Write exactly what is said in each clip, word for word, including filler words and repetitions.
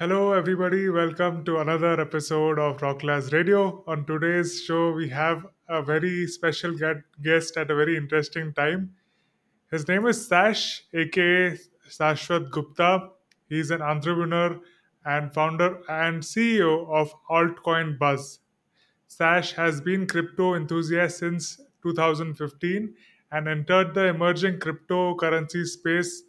Hello, everybody. Welcome to another episode of RockLaz Radio. On today's show, we have a very special get- guest at a very interesting time. His name is Sash, aka Sashwat Gupta. He's an entrepreneur and founder and C E O of Altcoin Buzz. Sash has been crypto enthusiast since two thousand fifteen and entered the emerging cryptocurrency space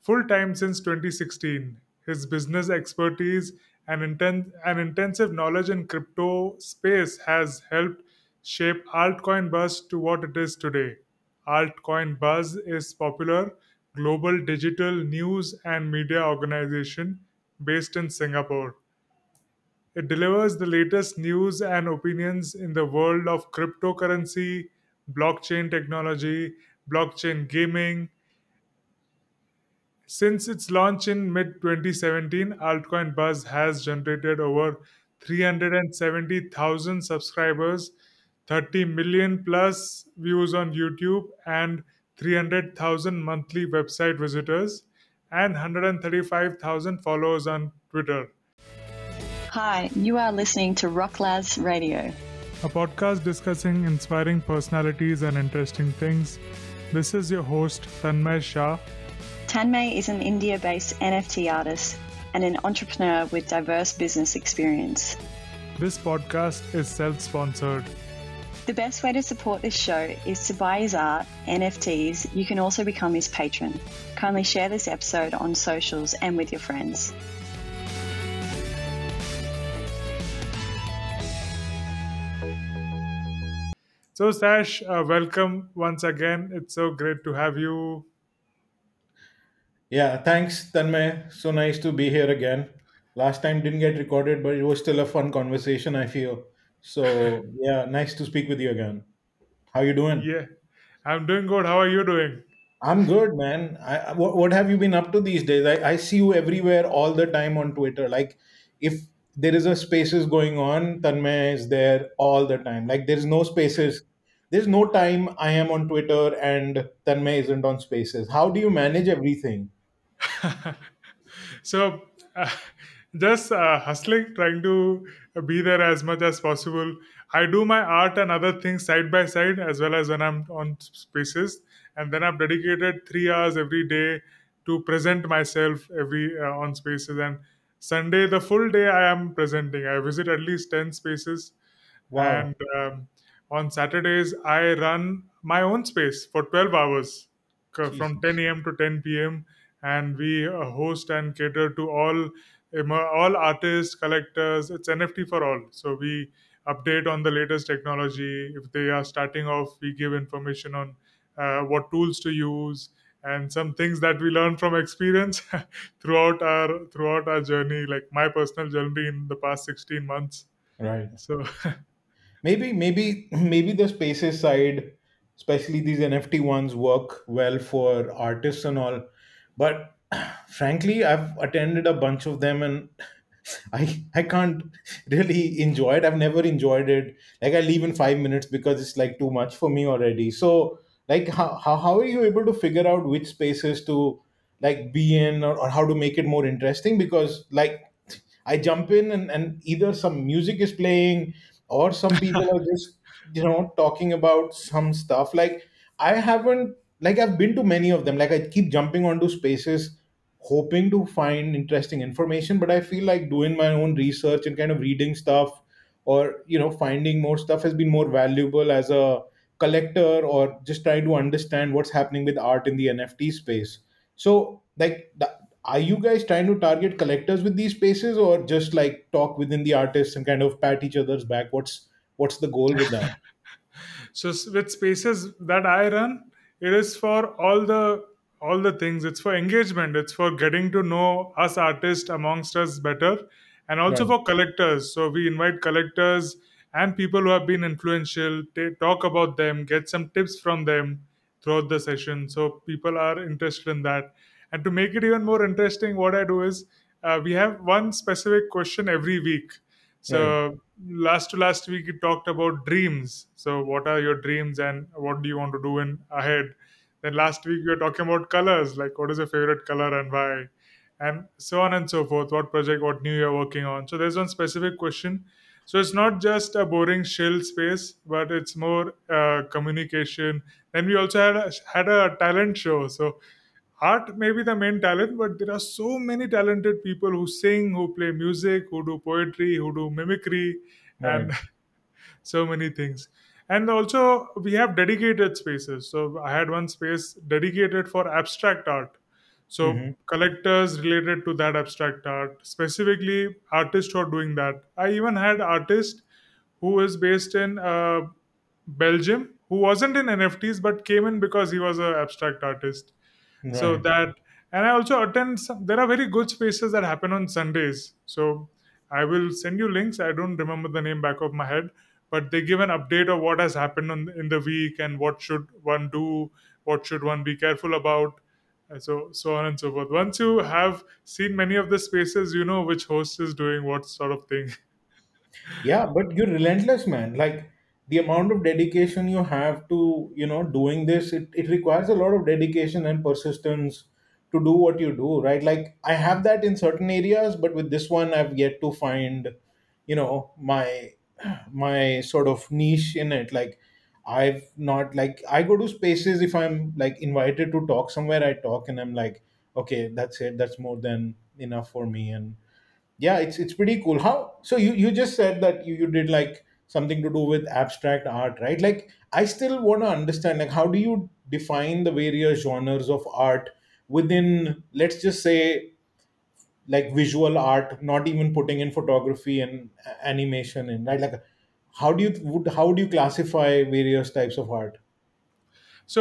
full-time since twenty sixteen. His business expertise and, inten- and intensive knowledge in crypto space has helped shape Altcoin Buzz to what it is today. Altcoin Buzz is popular global digital news and media organization based in Singapore. It delivers the latest news and opinions in the world of cryptocurrency, blockchain technology, blockchain gaming. Since its launch in mid twenty seventeen, Altcoin Buzz has generated over three hundred seventy thousand subscribers, thirty million plus views on YouTube, and three hundred thousand monthly website visitors, and one hundred thirty-five thousand followers on Twitter. Hi, you are listening to RockLaz Radio, a podcast discussing inspiring personalities and interesting things. This is your host, Tanmay Shah. Tanmay is an India-based N F T artist and an entrepreneur with diverse business experience. This podcast is self-sponsored. The best way to support this show is to buy his art, N F Ts. You can also become his patron. Kindly share this episode on socials and with your friends. So Sash, uh, welcome once again. It's so great to have you. Yeah, thanks, Tanmay. So nice to be here again. Last time didn't get recorded, but it was still a fun conversation, I feel. So, yeah, nice to speak with you again. How you doing? Yeah, I'm doing good. How are you doing? I'm good, man. I, what, what have you been up to these days? I, I see you everywhere all the time on Twitter. Like, if there is a spaces going on, Tanmay is there all the time. Like, there's no spaces. There's no time I am on Twitter and Tanmay isn't on spaces. How do you manage everything? so uh, just uh, hustling, trying to be there as much as possible. I do my art and other things side by side as well as when I'm on spaces, and then I've dedicated three hours every day to present myself every uh, on spaces, and Sunday the full day I am presenting. I visit at least ten spaces. Wow. And um, on Saturdays I run my own space for twelve hours. Jesus. From ten a.m. to ten p.m. and we host and cater to all all artists, collectors. It's N F T for all. So we update on the latest technology. If they are starting off, we give information on uh, what tools to use and some things that we learn from experience throughout our throughout our journey, like my personal journey in the past sixteen months. Right. So maybe maybe maybe the spaces side, especially these N F T ones, work well for artists and all. But frankly, I've attended a bunch of them and I I can't really enjoy it. I've never enjoyed it. Like I leave in five minutes because it's like too much for me already. So like how how, how are you able to figure out which spaces to like be in, or, or how to make it more interesting? Because like I jump in and, and either some music is playing or some people are just, you know, talking about some stuff. Like I haven't Like I've been to many of them. Like I keep jumping onto spaces, hoping to find interesting information, but I feel like doing my own research and kind of reading stuff, or you know, finding more stuff has been more valuable as a collector, or just trying to understand what's happening with art in the N F T space. So, like, are you guys trying to target collectors with these spaces, or just like talk within the artists and kind of pat each other's back? What's what's the goal with that? So with spaces that I run, it is for all the all the things. It's for engagement. It's for getting to know us artists amongst us better, and also right. for collectors. So we invite collectors and people who have been influential, t- talk about them, get some tips from them throughout the session. So people are interested in that. And to make it even more interesting, what I do is uh, we have one specific question every week. So right. last to last week, we talked about dreams. So what are your dreams and what do you want to do in ahead? Then last week, we were talking about colors, like what is your favorite color and why? and so on and so forth, what project, what new you're working on. So there's one specific question. So it's not just a boring shell space, but it's more uh, communication. Then we also had a, had a talent show. So art may be the main talent, but there are so many talented people who sing, who play music, who do poetry, who do mimicry, right. and so many things. And also we have dedicated spaces. So I had one space dedicated for abstract art. So mm-hmm. collectors related to that abstract art, specifically artists who are doing that. I even had artist who is based in uh, Belgium, who wasn't in N F Ts, but came in because he was an abstract artist. Right. So that, and I also attend, some, there are very good spaces that happen on Sundays. So I will send you links. I don't remember the name back of my head, but they give an update of what has happened on, in the week and what should one do, what should one be careful about. So so on and so forth. Once you have seen many of the spaces, you know which host is doing what sort of thing. Yeah, but you're relentless, man. Like the amount of dedication you have to, you know, doing this, it, it requires a lot of dedication and persistence to do what you do, right? Like I have that in certain areas, but with this one, I've yet to find, you know, my my sort of niche in it. Like I've not like I go to spaces if I'm like invited to talk somewhere, I talk and I'm like, okay, that's it. That's more than enough for me. And yeah, it's it's pretty cool. How so you, you just said that you, you did like something to do with abstract art, right? Like I still want to understand like how do you define the various genres of art within, let's just say, like visual art, not even putting in photography and animation and right? Like How do you would how do you classify various types of art? So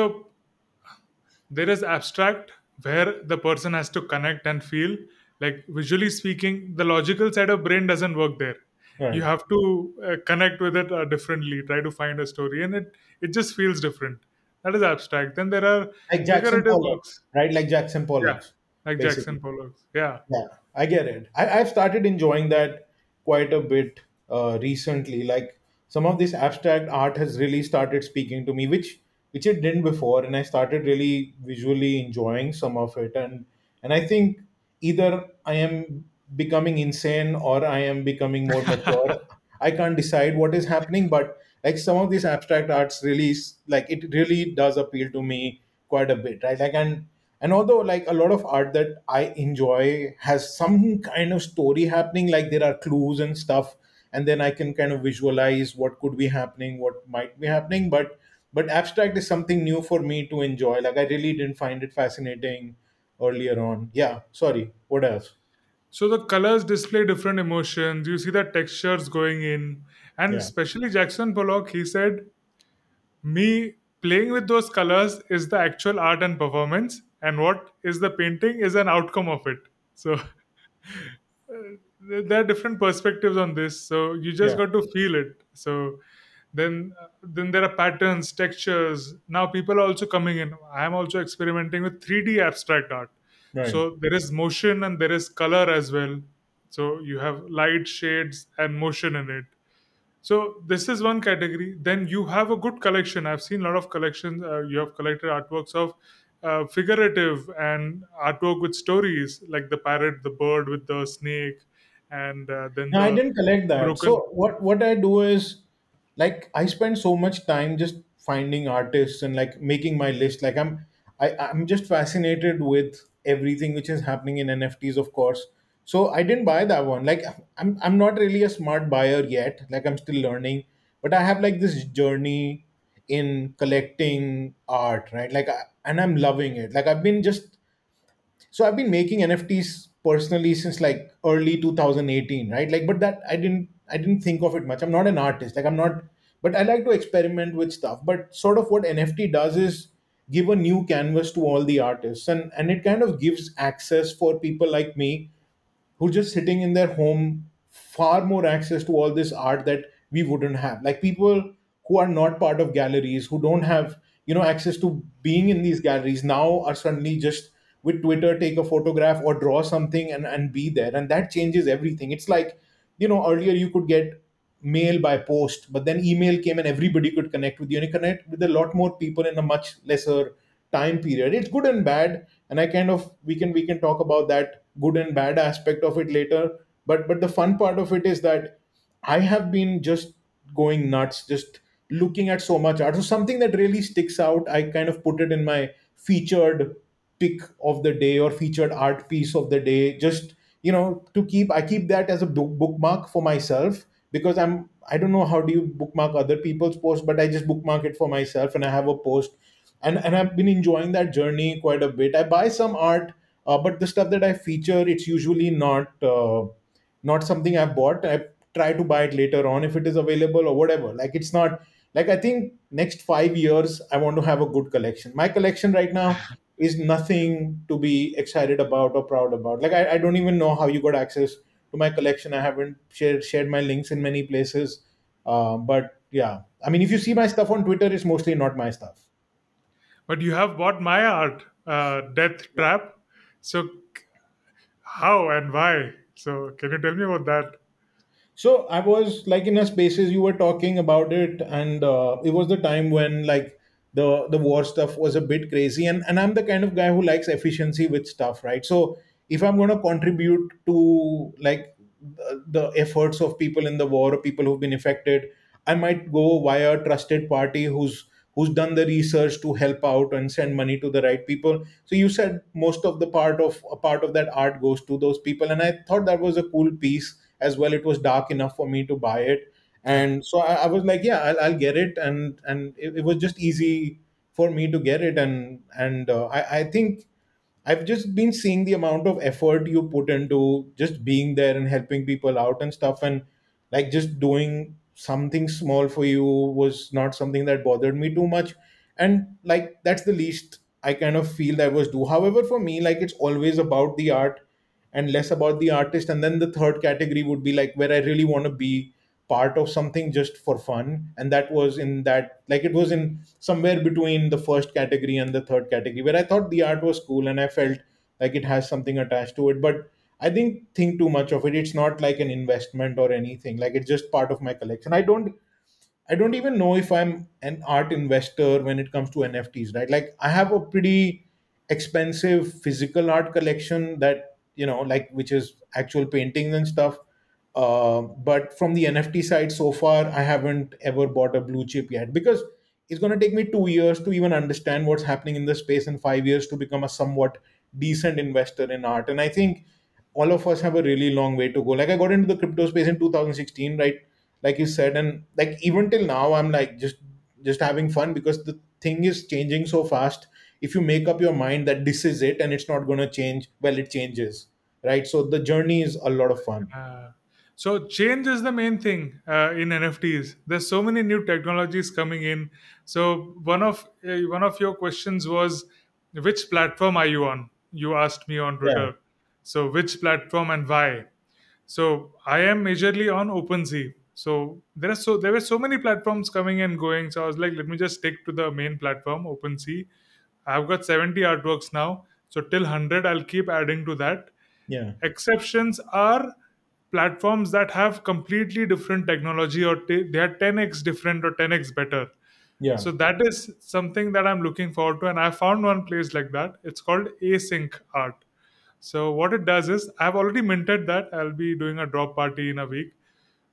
there is abstract where the person has to connect and feel. Like visually speaking, the logical side of brain doesn't work there. Right. You have to uh, connect with it uh, differently. Try to find a story, and it it just feels different. That is abstract. Then there are like Jackson Pollock, right? Like Jackson Pollock, yeah. like basically. Jackson Pollock. Yeah, yeah. I get it. I, I've started enjoying that quite a bit uh, recently. Like. Some of this abstract art has really started speaking to me, which which it didn't before, and I started really visually enjoying some of it. And and I think either I am becoming insane or I am becoming more mature. I can't decide what is happening, but like some of these abstract arts really like it really does appeal to me quite a bit, right? Like and and although like a lot of art that I enjoy has some kind of story happening, like there are clues and stuff. And then I can kind of visualize what could be happening, what might be happening. But but abstract is something new for me to enjoy. Like I really didn't find it fascinating earlier on. Yeah, sorry. What else? So the colors display different emotions. You see the textures going in. And yeah. especially Jackson Pollock, he said, me playing with those colors is the actual art and performance. And what is the painting is an outcome of it. So... there are different perspectives on this, so you just yeah. got to feel it. So then then there are patterns, textures. Now people are also coming in. I am also experimenting with three D abstract art. Right. So there is motion and there is color as well. So you have light, shades and motion in it. So this is one category. Then you have a good collection. I've seen a lot of collections. Uh, you have collected artworks of uh, figurative and artwork with stories like the parrot, the bird with the snake. And uh, then no, the I didn't collect that. Broken... So what, what I do is like I spend so much time just finding artists and like making my list. Like I'm I, I'm just fascinated with everything which is happening in N F Ts, of course. So I didn't buy that one. Like I'm I'm not really a smart buyer yet. Like I'm still learning, but I have like this journey in collecting art, right? Like I, and I'm loving it. Like I've been just so I've been making N F Ts. Personally since like early two thousand eighteen, right? Like, but that I didn't, I didn't think of it much. I'm not an artist, like I'm not, but I like to experiment with stuff, but sort of what N F T does is give a new canvas to all the artists. And, and it kind of gives access for people like me who just sitting in their home, far more access to all this art that we wouldn't have. Like people who are not part of galleries, who don't have, you know, access to being in these galleries now are suddenly just with Twitter, take a photograph or draw something and, and be there. And that changes everything. It's like, you know, earlier you could get mail by post, but then email came and everybody could connect with you and you connect with a lot more people in a much lesser time period. It's good and bad. And I kind of, we can, we can talk about that good and bad aspect of it later. But but the fun part of it is that I have been just going nuts, just looking at so much art. So something that really sticks out, I kind of put it in my featured pick of the day or featured art piece of the day, just, you know, to keep, I keep that as a bookmark for myself, because I'm, I don't know how do you bookmark other people's posts, but I just bookmark it for myself and I have a post. And and I've been enjoying that journey quite a bit. I buy some art, uh, but the stuff that I feature, it's usually not uh, not something I've bought. I try to buy it later on if it is available or whatever. Like it's not, like I think next five years, I want to have a good collection. My collection right now is nothing to be excited about or proud about. Like I, I don't even know how you got access to my collection. I haven't shared, shared my links in many places. Uh, but yeah, I mean, if you see my stuff on Twitter, it's mostly not my stuff. But you have bought my art, uh, Death Trap. So how and why? So can you tell me about that? So I was like in a spaces you were talking about it, and uh, it was the time when like the, the war stuff was a bit crazy. And, and I'm the kind of guy who likes efficiency with stuff, right? So if I'm going to contribute to like the, the efforts of people in the war or people who've been affected, I might go via a trusted party who's who's done the research to help out and send money to the right people. So you said most of the part of a part of that art goes to those people. And I thought that was a cool piece as well. It was dark enough for me to buy it. And so I, I was like, yeah, I'll, I'll get it. And and it, it was just easy for me to get it. And, and uh, I, I think I've just been seeing the amount of effort you put into just being there and helping people out and stuff. And like just doing something small for you was not something that bothered me too much. And like, that's the least I kind of feel that was due. However, for me, like it's always about the art and less about the artist. And then the third category would be like where I really want to be part of something just for fun. And that was in that, like it was in somewhere between the first category and the third category where I thought the art was cool and I felt like it has something attached to it. But I didn't think too much of it. It's not like an investment or anything. Like it's just part of my collection. I don't, I don't even know if I'm an art investor when it comes to N F Ts, right? Like I have a pretty expensive physical art collection that, you know, like, which is actual paintings and stuff. Uh, but from the N F T side so far, I haven't ever bought a blue chip yet because it's going to take me two years to even understand what's happening in the space and five years to become a somewhat decent investor in art. And I think all of us have a really long way to go. Like I got into the crypto space in two thousand sixteen, right? Like you said, and like even till now, I'm like just, just having fun because the thing is changing so fast. If you make up your mind that this is it and it's not going to change, well, it changes, right? So the journey is a lot of fun. Uh, so change is the main thing uh, in N F Ts. There's so many new technologies coming in. So one of uh, one of your questions was, which platform are you on? You asked me on Twitter. Yeah. So which platform and why? So I am majorly on OpenSea. So there are so there were so many platforms coming and going. So I was like, let me just stick to the main platform, OpenSea. I've got seventy artworks now. So till one hundred, I'll keep adding to that. Yeah. Exceptions are platforms that have completely different technology or t- they are ten x different or ten x better. Yeah. So that is something that I'm looking forward to. And I found one place like that. It's called Async Art. So what it does is, I've already minted that. I'll be doing a drop party in a week.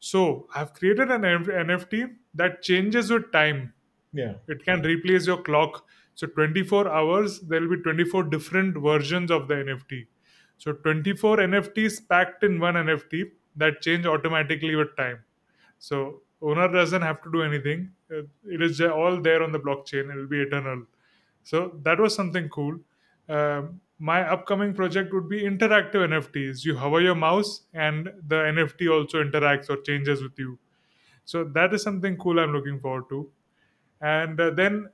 So I've created an N F T that changes with time. Yeah, it can replace your clock. So twenty-four hours, there will be twenty-four different versions of the N F T. So twenty-four N F Ts packed in one N F T that change automatically with time. So owner doesn't have to do anything. It is all there on the blockchain. It will be eternal. So that was something cool. Um, My upcoming project would be interactive N F Ts. You hover your mouse and the N F T also interacts or changes with you. So that is something cool I'm looking forward to. And uh, then,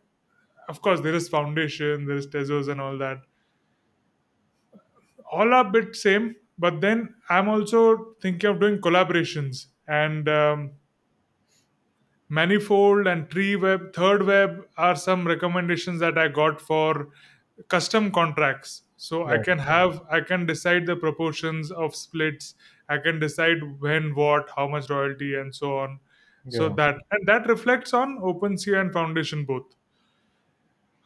of course, there is Foundation, there is Tezos and all that. All are a bit same, but then I'm also thinking of doing collaborations. And um, Manifold and ThirdWeb, ThirdWeb are some recommendations that I got for custom contracts. So right. I can have, I can decide the proportions of splits. I can decide when, what, how much royalty and so on. Yeah. So that, and that reflects on OpenSea and Foundation both.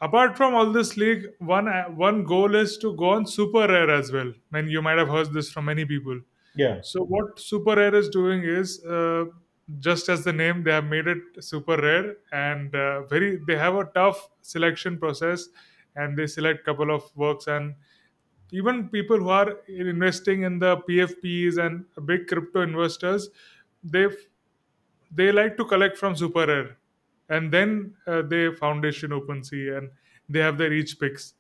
Apart from all this leak, one one goal is to go on Super Rare as well. I mean, you might have heard this from many people. Yeah. So what Super Rare is doing is, uh, just as the name, they have made it super rare, and uh, very they have a tough selection process, and they select couple of works, and even people who are investing in the P F Ps and big crypto investors, they they like to collect from Super Rare. And then uh, they Foundation, OpenSea, and they have their each picks.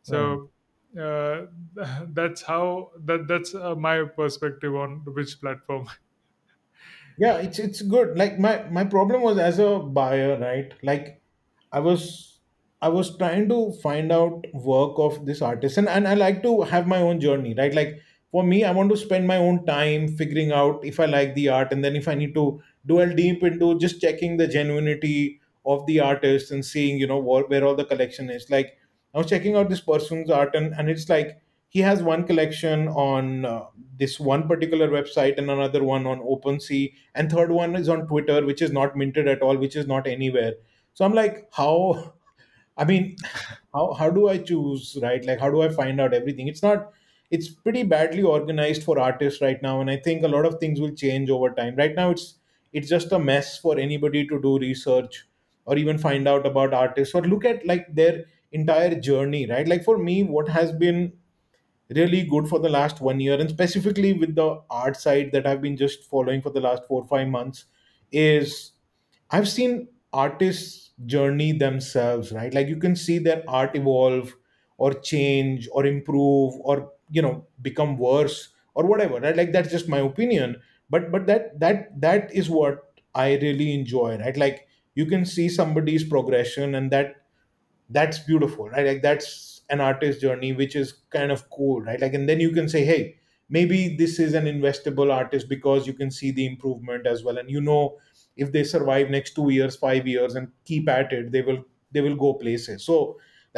So mm. uh, that's how that that's uh, my perspective on which platform. Yeah, it's it's good. Like my my problem was as a buyer, right? Like I was I was trying to find out work of this artist, and, and I like to have my own journey, right? Like for me, I want to spend my own time figuring out if I like the art, and then if I need to delve deep into just checking the genuinity of the artist and seeing, you know, what, where all the collection is. Like I was checking out this person's art, and, and it's like he has one collection on uh, this one particular website and another one on OpenSea, and third one is on Twitter, which is not minted at all, which is not anywhere. So I'm like, how, I mean, how, how do I choose, right? Like, how do I find out everything? It's not, it's pretty badly organized for artists right now. And I think a lot of things will change over time. Right now, it's It's just a mess for anybody to do research or even find out about artists or look at like their entire journey, right? Like for me, what has been really good for the last one year and specifically with the art side that I've been just following for the last four or five months is I've seen artists journey themselves, right? Like you can see their art evolve or change or improve or, you know, become worse or whatever, right? Like that's just my opinion. But but that that that is what I really enjoy, right? Like you can see somebody's progression, and that that's beautiful, right? Like that's an artist's journey, which is kind of cool, right? Like, and then you can say, hey, maybe this is an investable artist because you can see the improvement as well, and you know, if they survive next two years, five years, and keep at it, they will they will go places. So,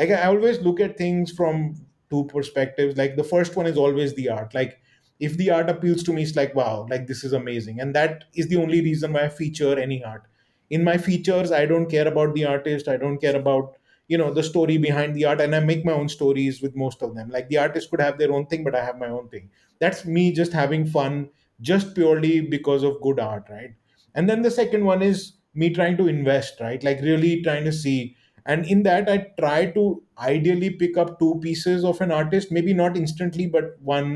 like I always look at things from two perspectives. Like the first one is always the art, like. If the art appeals to me, it's like, wow, like this is amazing. And that is the only reason why I feature any art. In my features, I don't care about the artist. I don't care about, you know, the story behind the art. And I make my own stories with most of them. Like the artist could have their own thing, but I have my own thing. That's me just having fun just purely because of good art, right? And then the second one is me trying to invest, right? Like really trying to see. And in that, I try to ideally pick up two pieces of an artist, maybe not instantly, but one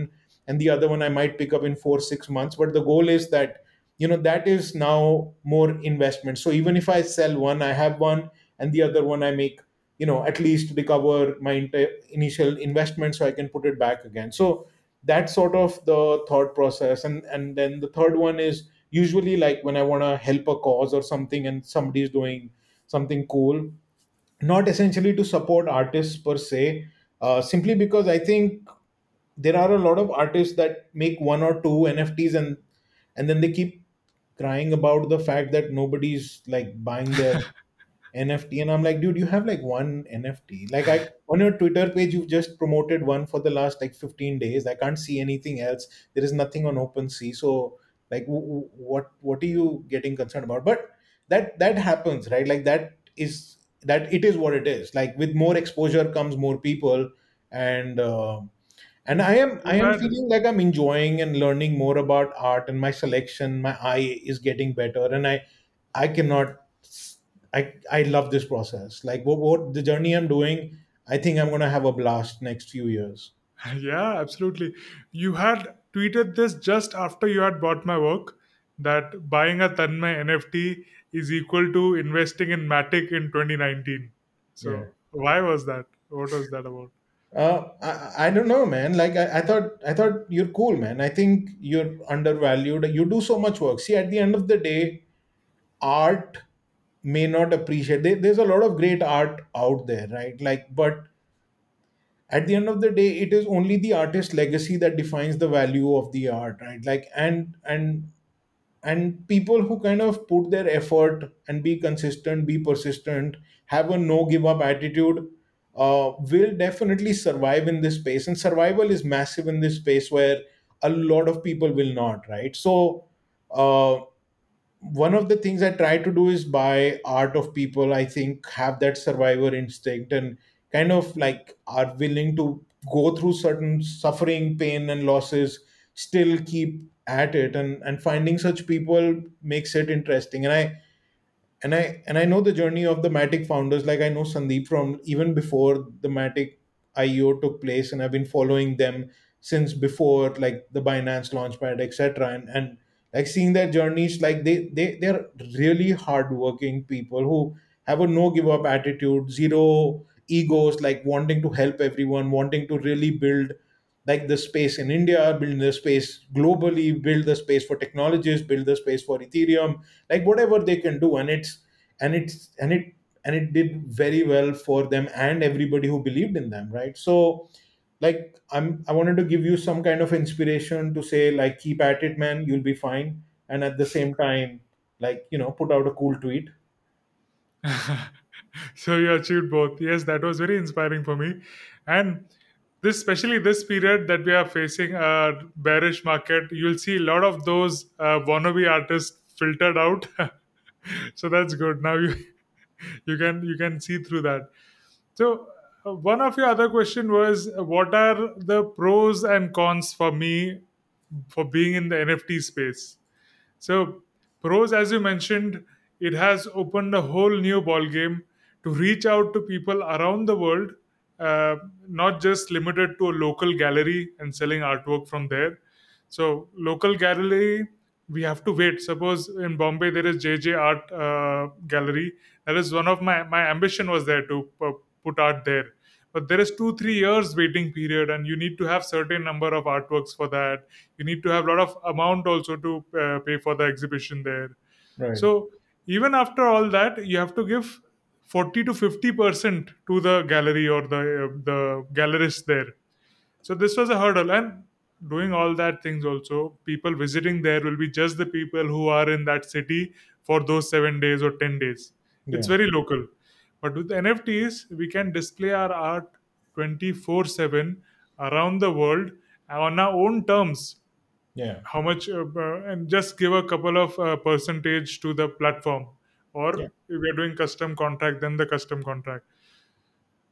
and the other one I might pick up in four, six months. But the goal is that, you know, that is now more investment. So even if I sell one, I have one, and the other one I make, you know, at least recover my inter- initial investment so I can put it back again. So that's sort of the thought process. And, and then the third one is usually like when I want to help a cause or something and somebody is doing something cool, not essentially to support artists per se, uh, simply because I think there are a lot of artists that make one or two N F Ts and and then they keep crying about the fact that nobody's like buying their N F T. And I'm like, dude, you have like one N F T. Like I on your Twitter page, you've just promoted one for the last like fifteen days. I can't see anything else. There is nothing on OpenSea. So like w- w- what what are you getting concerned about? But that that happens, right? Like that is that it is what it is. Like with more exposure comes more people, and uh, And I am I am feeling like I'm enjoying and learning more about art, and my selection, my eye is getting better, and I I cannot I I love this process. Like what, what the journey I'm doing, I think I'm gonna have a blast next few years. Yeah, absolutely. You had tweeted this just after you had bought my work that buying a Tanmay N F T is equal to investing in Matic in twenty nineteen. So yeah. Why was that? What was that about? Uh, I, I don't know, man. Like I, I thought, I thought you're cool, man. I think you're undervalued. You do so much work. See, at the end of the day, art may not appreciate. There, there's a lot of great art out there, right? Like, but at the end of the day, it is only the artist's legacy that defines the value of the art, right? Like, and and and people who kind of put their effort and be consistent, be persistent, have a no give up attitude. Uh, will definitely survive in this space, and survival is massive in this space where a lot of people will not, right? So uh, one of the things I try to do is buy art of people I think have that survivor instinct and kind of like are willing to go through certain suffering, pain and losses, still keep at it. And, and finding such people makes it interesting. And I and I and I know the journey of the Matic founders. Like I know Sandeep from even before the Matic I E O took place, and I've been following them since before, like the Binance launchpad, et cetera. And and like seeing their journeys, like they they they're really hardworking people who have a no give up attitude, zero egos, like wanting to help everyone, wanting to really build like the space in India, build the space globally, build the space for technologies, build the space for Ethereum, like whatever they can do. And it's and it's and it and it did very well for them and everybody who believed in them, right? So like I'm I wanted to give you some kind of inspiration to say, like, keep at it, man, you'll be fine. And at the same time, like, you know, put out a cool tweet. So you achieved both. Yes, that was very inspiring for me. And this, especially this period that we are facing a bearish market, you'll see a lot of those uh, wannabe artists filtered out. So that's good. Now you you can you can see through that. So uh, one of your other question was, what are the pros and cons for me for being in the N F T space? So pros, as you mentioned, it has opened a whole new ballgame to reach out to people around the world, uh, not just limited to a local gallery and selling artwork from there. So local gallery, we have to wait. Suppose in Bombay, there is J J Art uh, gallery. That is one of my, my ambition was there to uh, put art there. But there is two, three years waiting period, and you need to have certain number of artworks for that. You need to have a lot of amount also to uh, pay for the exhibition there. Right. So even after all that, you have to give forty to fifty percent to the gallery or the uh, the gallerist there. So this was a hurdle. And doing all that things also, people visiting there will be just the people who are in that city for those seven days or ten days. Yeah. It's very local. But with N F Ts, we can display our art twenty-four seven around the world on our own terms. Yeah. How much, uh, and just give a couple of uh, percentage to the platform. Or yeah. If we are doing custom contract, then the custom contract.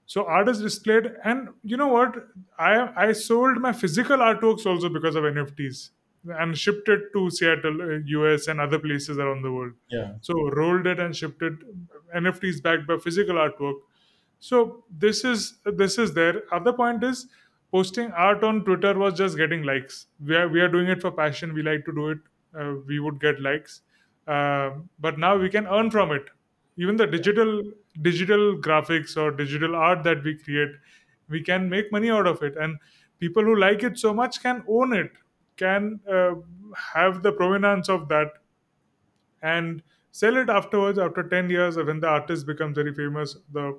So art is displayed. And you know what? I I sold my physical artworks also because of N F Ts and shipped it to Seattle, U S and other places around the world. Yeah. So rolled it and shipped it. N F Ts backed by physical artwork. So this is this is there. Other point is, posting art on Twitter was just getting likes. We are, we are doing it for passion. We like to do it. Uh, we would get likes. Uh, but now we can earn from it. Even the digital digital graphics or digital art that we create, we can make money out of it. And people who like it so much can own it, can uh, have the provenance of that and sell it afterwards. After ten years, when the artist becomes very famous, the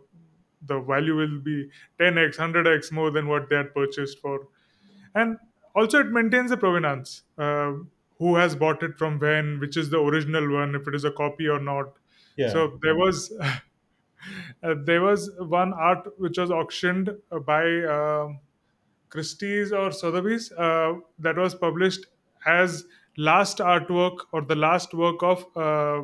the value will be ten x, one hundred x more than what they had purchased for. And also it maintains the provenance. Uh, Who has bought it from when? Which is the original one? If it is a copy or not? Yeah. So there was uh, there was one art which was auctioned by uh, Christie's or Sotheby's uh, that was published as last artwork or the last work of uh,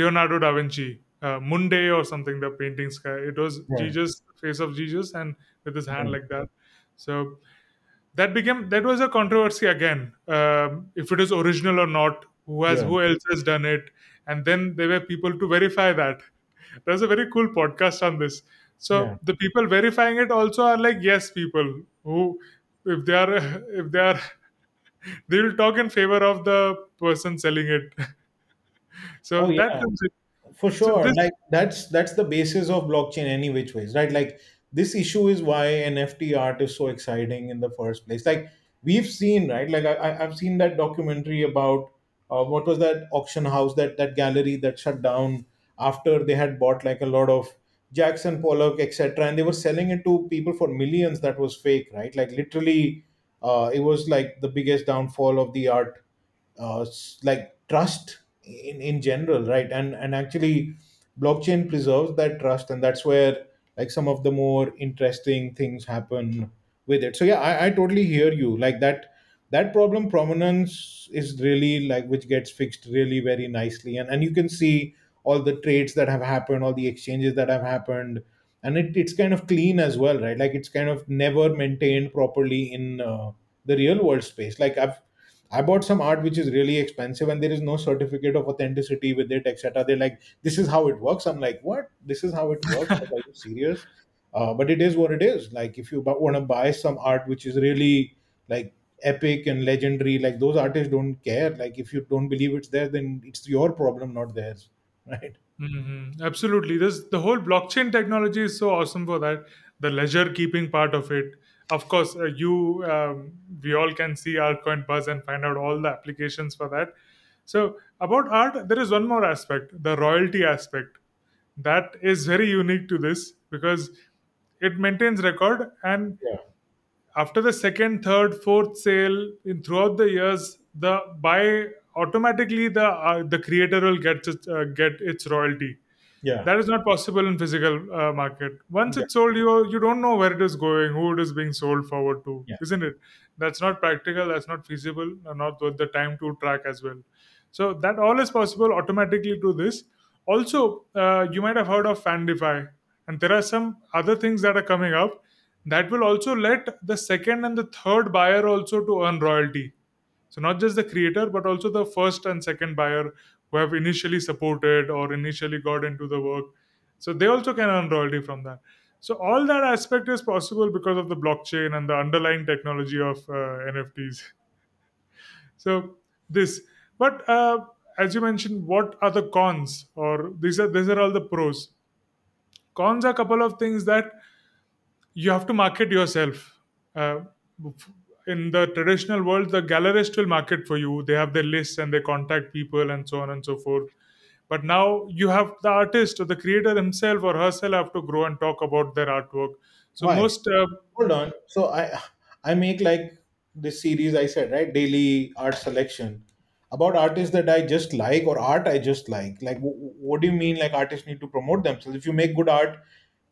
Leonardo da Vinci, uh, Munde or something. The painting sky. It was yeah. Jesus, face of Jesus, and with his hand yeah. like that. So. That became that was a controversy again. Um, if it is original or not, who has yeah. who else has done it? And then there were people to verify that. There's a very cool podcast on this. So yeah. the people verifying it also are like yes people who, if they are if they are, they will talk in favor of the person selling it. So oh, yeah. that for sure. So this, like that's that's the basis of blockchain any which ways, right? Like. This issue is why N F T art is so exciting in the first place. Like we've seen, right? Like I, I've seen that documentary about uh, what was that auction house, that that gallery that shut down after they had bought like a lot of Jackson Pollock, et cetera. And they were selling it to people for millions. That was fake, right? Like literally, uh, it was like the biggest downfall of the art, uh, like trust in in general, right? And and actually, blockchain preserves that trust, and that's where. Like some of the more interesting things happen with it. So yeah, I, I totally hear you. Like that that problem prominence is really like, which gets fixed really very nicely. And, and you can see all the trades that have happened, all the exchanges that have happened, and it, it's kind of clean as well, right? Like it's kind of never maintained properly in uh, the real world space. Like I've, I bought some art which is really expensive and there is no certificate of authenticity with it, et cetera. They're like, this is how it works. I'm like, what? This is how it works? Are you serious? Uh, but it is what it is. Like if you want to buy some art which is really like epic and legendary, like those artists don't care. Like if you don't believe it's there, then it's your problem, not theirs, right? Mm-hmm. Absolutely. There's, the whole blockchain technology is so awesome for that. The ledger keeping part of it. Of course, uh, you um, we all can see Altcoin Buzz and find out all the applications for that. So about art, there is one more aspect, the royalty aspect. That is very unique to this because it maintains record. And yeah. after the second, third, fourth sale, in throughout the years, the buy automatically the uh, the creator will get its, uh, get its royalty. Yeah, that is not possible in physical uh, market. Once yeah. it's sold, you you don't know where it is going, who it is being sold forward to, yeah. isn't it? That's not practical. That's not feasible. Not worth the time to track as well. So that all is possible automatically to this. Also, uh, you might have heard of Fandify, and there are some other things that are coming up that will also let the second and the third buyer also to earn royalty. So not just the creator, but also the first and second buyer who have initially supported or initially got into the work. So they also can earn royalty from that. So all that aspect is possible because of the blockchain and the underlying technology of uh, N F Ts. So this, but uh, as you mentioned, what are the cons? Or these are, these are all the pros. Cons are a couple of things that you have to market yourself. Uh, In the traditional world, the gallerist will market for you. They have their lists and they contact people and so on and so forth. But now you have the artist or the creator himself or herself have to grow and talk about their artwork. So Why? most... Uh, Hold on. So I I make like this series I said, right? Daily art selection. About artists that I just like or art I just like. Like w- what do you mean like artists need to promote themselves? If you make good art,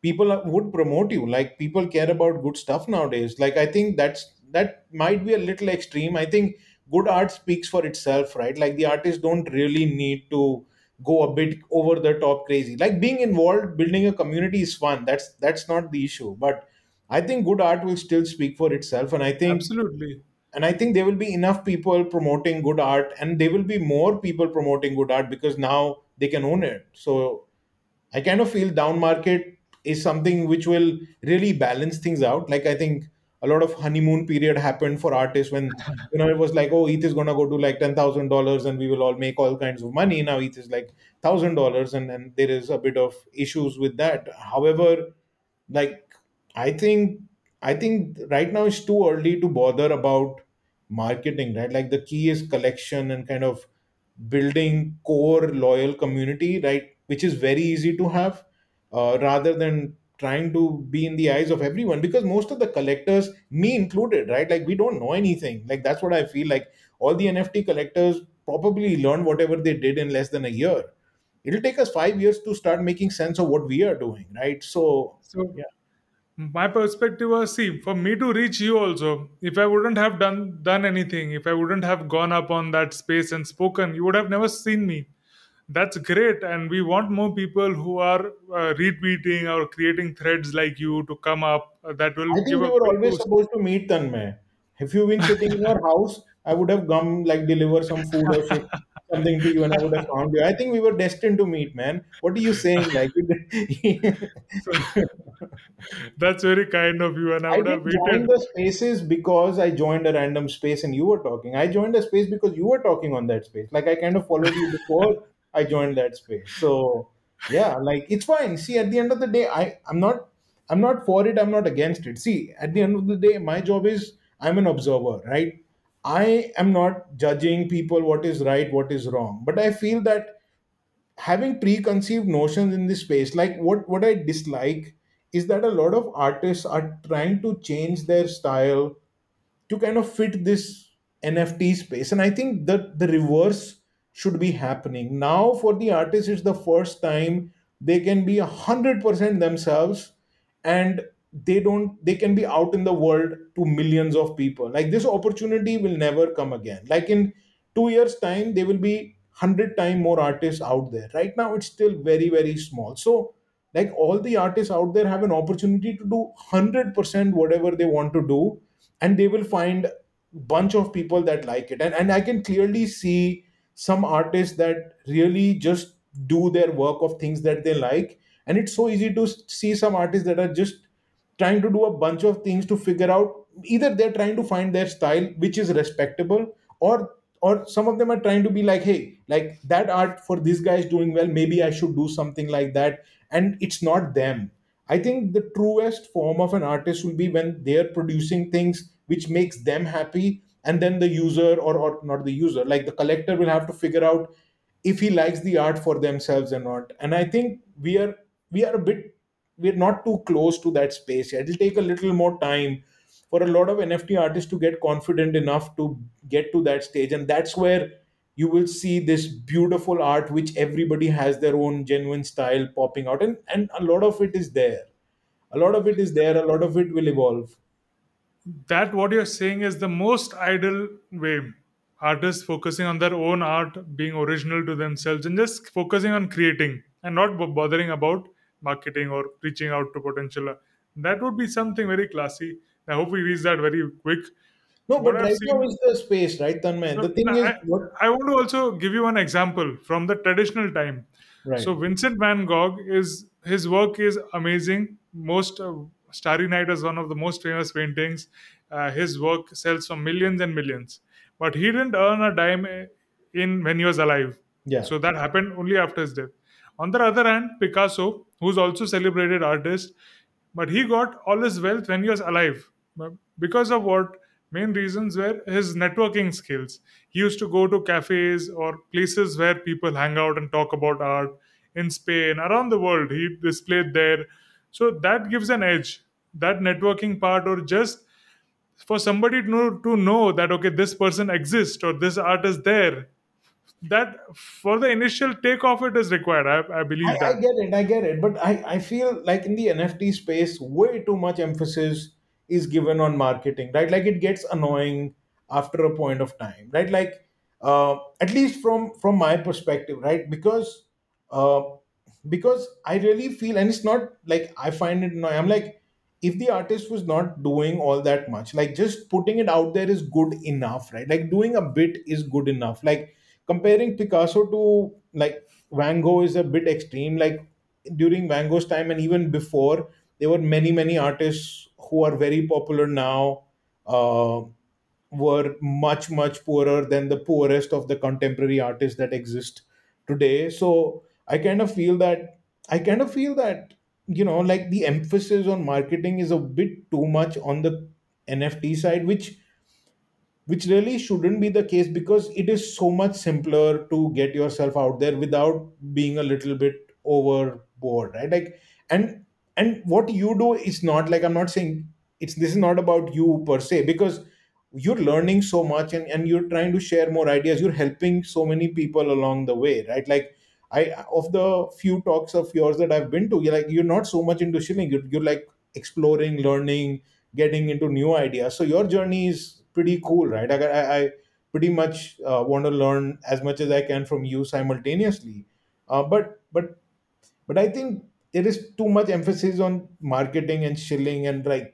people would promote you. Like people care about good stuff nowadays. Like I think that's... That might be a little extreme. I think good art speaks for itself, right? Like the artists don't really need to go a bit over the top crazy. Like being involved, building a community is fun. That's that's not the issue. But I think good art will still speak for itself. And I think absolutely. And I think there will be enough people promoting good art, and there will be more people promoting good art because now they can own it. So I kind of feel down market is something which will really balance things out. Like I think a lot of honeymoon period happened for artists when, you know, it was like, oh, E T H is going to go to like ten thousand dollars and we will all make all kinds of money. Now E T H is like one thousand dollars and, and there is a bit of issues with that. However, like, I think, I think right now it's too early to bother about marketing, right? Like the key is collection and kind of building core loyal community, right? Which is very easy to have uh, rather than trying to be in the eyes of everyone, because most of the collectors, me included, right? Like we don't know anything. Like that's what I feel like. All the N F T collectors probably learned whatever they did in less than a year. It'll take us five years to start making sense of what we are doing, right? So, so yeah. My perspective was, see, for me to reach you also, if I wouldn't have done done anything, if I wouldn't have gone up on that space and spoken, you would have never seen me. That's great. And we want more people who are uh, retweeting or creating threads like you to come up. Uh, that will. I think give we were always boost. supposed to meet, Tanmay. If you've been sitting in your house, I would have come like deliver some food or shit, something to you and I would have found you. I think we were destined to meet, man. What are you saying? Like, so, that's very kind of you. And I, I would have waited. I joined the spaces because I joined a random space and you were talking. I joined a space because you were talking on that space. Like I kind of followed you before. I joined that space. So yeah, like it's fine. See, at the end of the day, I, I'm not I'm not for it, I'm not against it. See, at the end of the day, my job is I'm an observer, right? I am not judging people what is right, what is wrong. But I feel that having preconceived notions in this space, like what, what I dislike is that a lot of artists are trying to change their style to kind of fit this N F T space. And I think that the reverse should be happening. Now for the artists, it's the first time they can be one hundred percent themselves and they don't, they can be out in the world to millions of people. Like, this opportunity will never come again. Like, in two years time, there will be one hundred times more artists out there. Right now, it's still very, very small. So like, all the artists out there have an opportunity to do one hundred percent whatever they want to do, and they will find a bunch of people that like it. And, and I can clearly see some artists that really just do their work of things that they like. And it's so easy to see some artists that are just trying to do a bunch of things to figure out, either they're trying to find their style, which is respectable, or or some of them are trying to be like, hey, like, that art for this guy is doing well, maybe I should do something like that. And it's not them. I think the truest form of an artist will be when they're producing things which makes them happy, and then the user, or, or not the user, like the collector, will have to figure out if he likes the art for themselves or not. And I think we are we are a bit, we're not too close to that space yet. It'll take a little more time for a lot of N F T artists to get confident enough to get to that stage. And that's where you will see this beautiful art, which everybody has their own genuine style, popping out. And, and a lot of it is there. A lot of it is there. A lot of it will evolve. That, what you're saying, is the most ideal way. Artists focusing on their own art, being original to themselves, and just focusing on creating and not bothering about marketing or reaching out to potential. That would be something very classy. I hope we reach that very quick. No, but right now is the space, right, Tanmay? The thing is, I want to also give you an example from the traditional time. Right. So Vincent Van Gogh, is his work is amazing. Most uh, Starry Night is one of the most famous paintings. Uh, his work sells for millions and millions. But he didn't earn a dime in when he was alive. Yeah. So that happened only after his death. On the other hand, Picasso, who's also a celebrated artist, but he got all his wealth when he was alive. Because of what main reasons were his networking skills. He used to go to cafes or places where people hang out and talk about art in Spain, around the world. He displayed there. So that gives an edge, that networking part, or just for somebody to know, to know that, okay, this person exists or this art is there. That for the initial takeoff, it is required. I, I believe I, that. I get it. I get it. But I, I feel like in the N F T space, way too much emphasis is given on marketing, right? Like, it gets annoying after a point of time, right? Like, uh, at least from, from my perspective, right? Because, uh, because I really feel, and it's not like I find it annoying. I'm like, if the artist was not doing all that much, like, just putting it out there is good enough, right? Like, doing a bit is good enough. Like, comparing Picasso to like Van Gogh is a bit extreme. Like, during Van Gogh's time and even before, there were many, many artists who are very popular now, uh, were much, much poorer than the poorest of the contemporary artists that exist today. So I kind of feel that, I kind of feel that, you know, like, the emphasis on marketing is a bit too much on the N F T side, which which really shouldn't be the case, because it is so much simpler to get yourself out there without being a little bit overboard, right? Like, and and what you do is not like, I'm not saying it's, this is not about you per se, because you're learning so much and, and you're trying to share more ideas. You're helping so many people along the way, right? Like, I, of the few talks of yours that I've been to, you're like, you're not so much into shilling. You're, you're like exploring, learning, getting into new ideas. So your journey is pretty cool, right? I, I pretty much uh, want to learn as much as I can from you simultaneously. Uh, but, but, but I think there is too much emphasis on marketing and shilling and like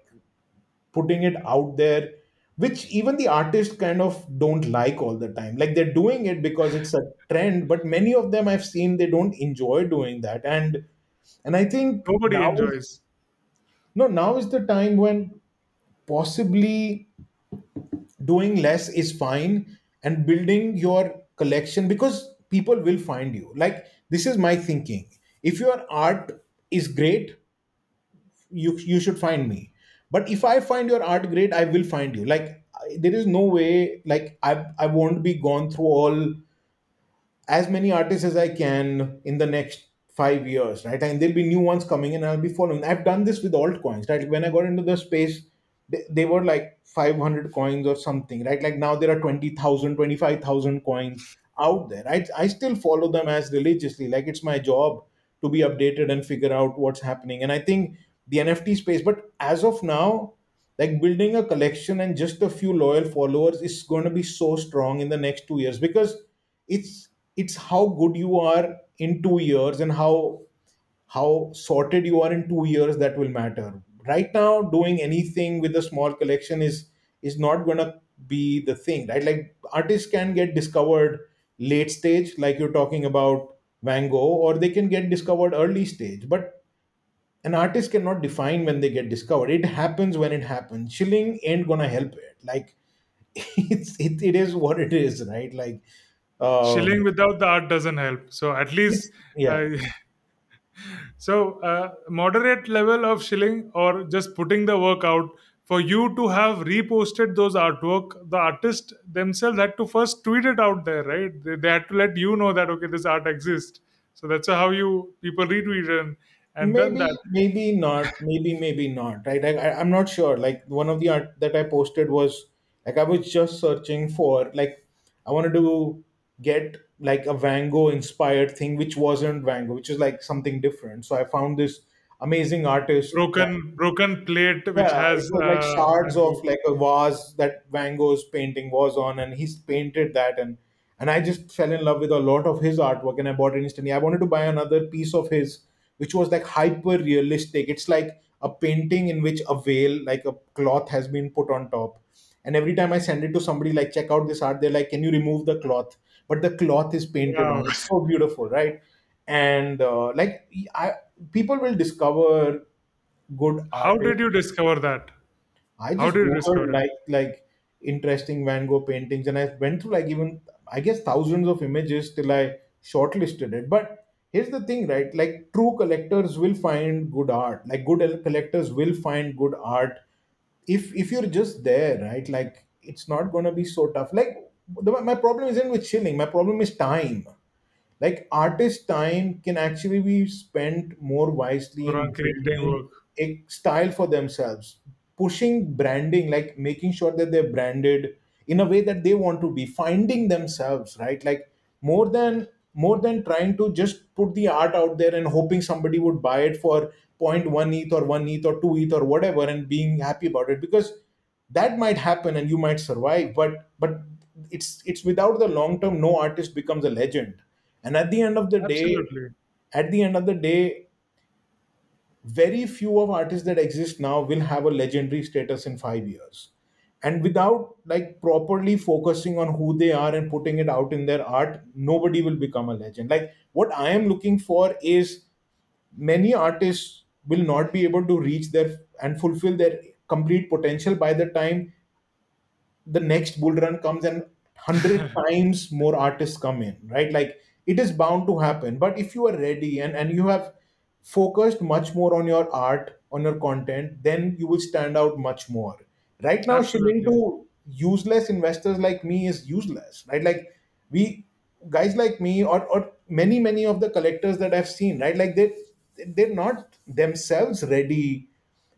putting it out there, which even the artists kind of don't like all the time. Like, they're doing it because it's a trend, but many of them I've seen, they don't enjoy doing that. And and I think nobody enjoys. No, now is the time when possibly doing less is fine and building your collection, because people will find you. Like, this is my thinking. If your art is great, you you should find me. But if I find your art great, I will find you. Like, there is no way, like, I I won't be gone through all, as many artists as I can in the next five years, right? And there'll be new ones coming and I'll be following. I've done this with altcoins, right? When I got into the space, they, they were like five hundred coins or something, right? Like, now there are twenty thousand, twenty-five thousand coins out there. I, I still follow them as religiously. Like, it's my job to be updated and figure out what's happening. And I think the N F T space. But as of now, like building a collection and just a few loyal followers is going to be so strong in the next two years because it's it's how good you are in two years and how how sorted you are in two years that will matter. Right now, doing anything with a small collection is is not going to be the thing, right? Like artists can get discovered late stage, like you're talking about Van Gogh, or they can get discovered early stage. But an artist cannot define when they get discovered. It happens when it happens. Shilling ain't gonna help it. Like it's it, it is what it is, right? Like uh, shilling without the art doesn't help. So at least yeah. Uh, so uh, moderate level of shilling or just putting the work out. For you to have reposted those artwork, the artist themselves had to first tweet it out there, right? They, they had to let you know that, okay, this art exists. So that's how you people retweet and, and maybe, done that. Maybe not, maybe, maybe not, right? I, I, I'm not sure. Like one of the art that I posted was, like I was just searching for, like I wanted to get like a Van Gogh inspired thing, which wasn't Van Gogh, which is like something different. So I found this amazing artist. Broken yeah. broken plate which yeah, has uh, like shards uh, of like a vase that Van Gogh's painting was on, and he's painted that, and and I just fell in love with a lot of his artwork and I bought it instantly. I wanted to buy another piece of his which was like hyper realistic. It's like a painting in which a veil, like a cloth has been put on top. And every time I send it to somebody like, check out this art, they're like, can you remove the cloth? But the cloth is painted yeah. on. It's so beautiful, right? And uh, like I people will discover good art. How did you discover that? I just How did you discover like it? like interesting Van Gogh paintings, and I went through like even I guess thousands of images till I shortlisted it. But here's the thing, right? Like true collectors will find good art. Like good collectors will find good art if if you're just there, right? Like it's not going to be so tough. Like the, my problem isn't with shilling. My problem is time. Like artist time can actually be spent more wisely in creating a style for themselves, pushing branding, like making sure that they're branded in a way that they want to be, finding themselves, right? Like more than more than trying to just put the art out there and hoping somebody would buy it for zero point one E T H or one E T H or two E T H or whatever and being happy about it, because that might happen and you might survive, but but it's it's without the long term, no artist becomes a legend. And at the end of the Absolutely. day, at the end of the day, very few of artists that exist now will have a legendary status in five years. And without like properly focusing on who they are and putting it out in their art, nobody will become a legend. Like what I am looking for is many artists will not be able to reach their and fulfill their complete potential by the time the next bull run comes and one hundred times more artists come in, right? Like it is bound to happen. But if you are ready and, and you have focused much more on your art, on your content, then you will stand out much more. Right now, shilling to useless investors like me is useless, right? Like we guys like me or, or many, many of the collectors that I've seen, right? Like they, they're not themselves ready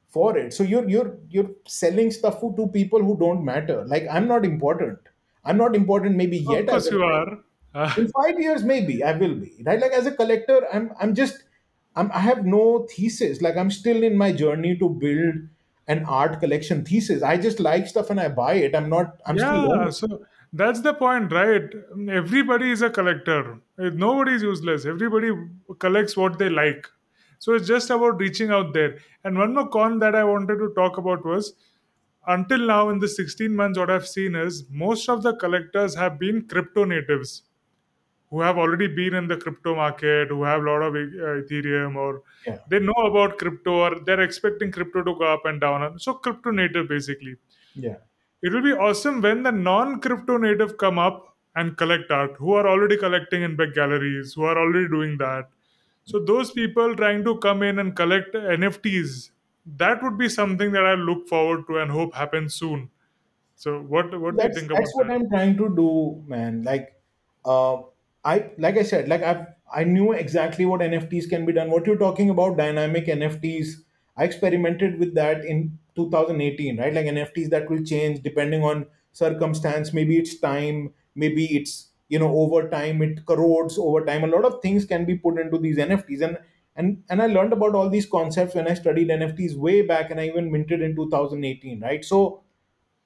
for it. So you're, you're, you're selling stuff to people who don't matter. Like I'm not important. I'm not important maybe yet. Of course you are. In five years, maybe I will be, right? Like as a collector, I'm I'm just, I'm, I have no thesis. Like I'm still in my journey to build an art collection thesis. I just like stuff and I buy it. I'm not, I'm yeah, still learning. So that's the point, right? Everybody is a collector. Nobody's useless. Everybody collects what they like. So it's just about reaching out there. And one more con that I wanted to talk about was, until now in the sixteen months, what I've seen is most of the collectors have been crypto natives, who have already been in the crypto market, who have a lot of uh, Ethereum, or yeah. they know about crypto, or they're expecting crypto to go up and down. So crypto native, basically. Yeah. It will be awesome when the non-crypto native come up and collect art, who are already collecting in big galleries, who are already doing that. So those people trying to come in and collect N F Ts, that would be something that I look forward to and hope happens soon. So what, what do you think about that? That's what I'm trying to do, man. Like, uh, I like I said, like I I knew exactly what N F Ts can be done. What you're talking about, dynamic N F Ts, I experimented with that in two thousand eighteen, right? Like N F Ts that will change depending on circumstance. Maybe it's time, maybe it's, you know, over time, it corrodes over time. A lot of things can be put into these N F Ts. And And and I learned about all these concepts when I studied N F Ts way back, and I even minted in two thousand eighteen, right? So,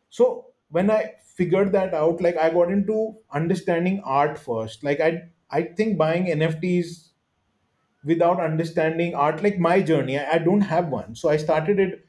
so when I figured that out, like I got into understanding art first. Like I I think buying N F Ts without understanding art, like my journey, I, I don't have one. So I started it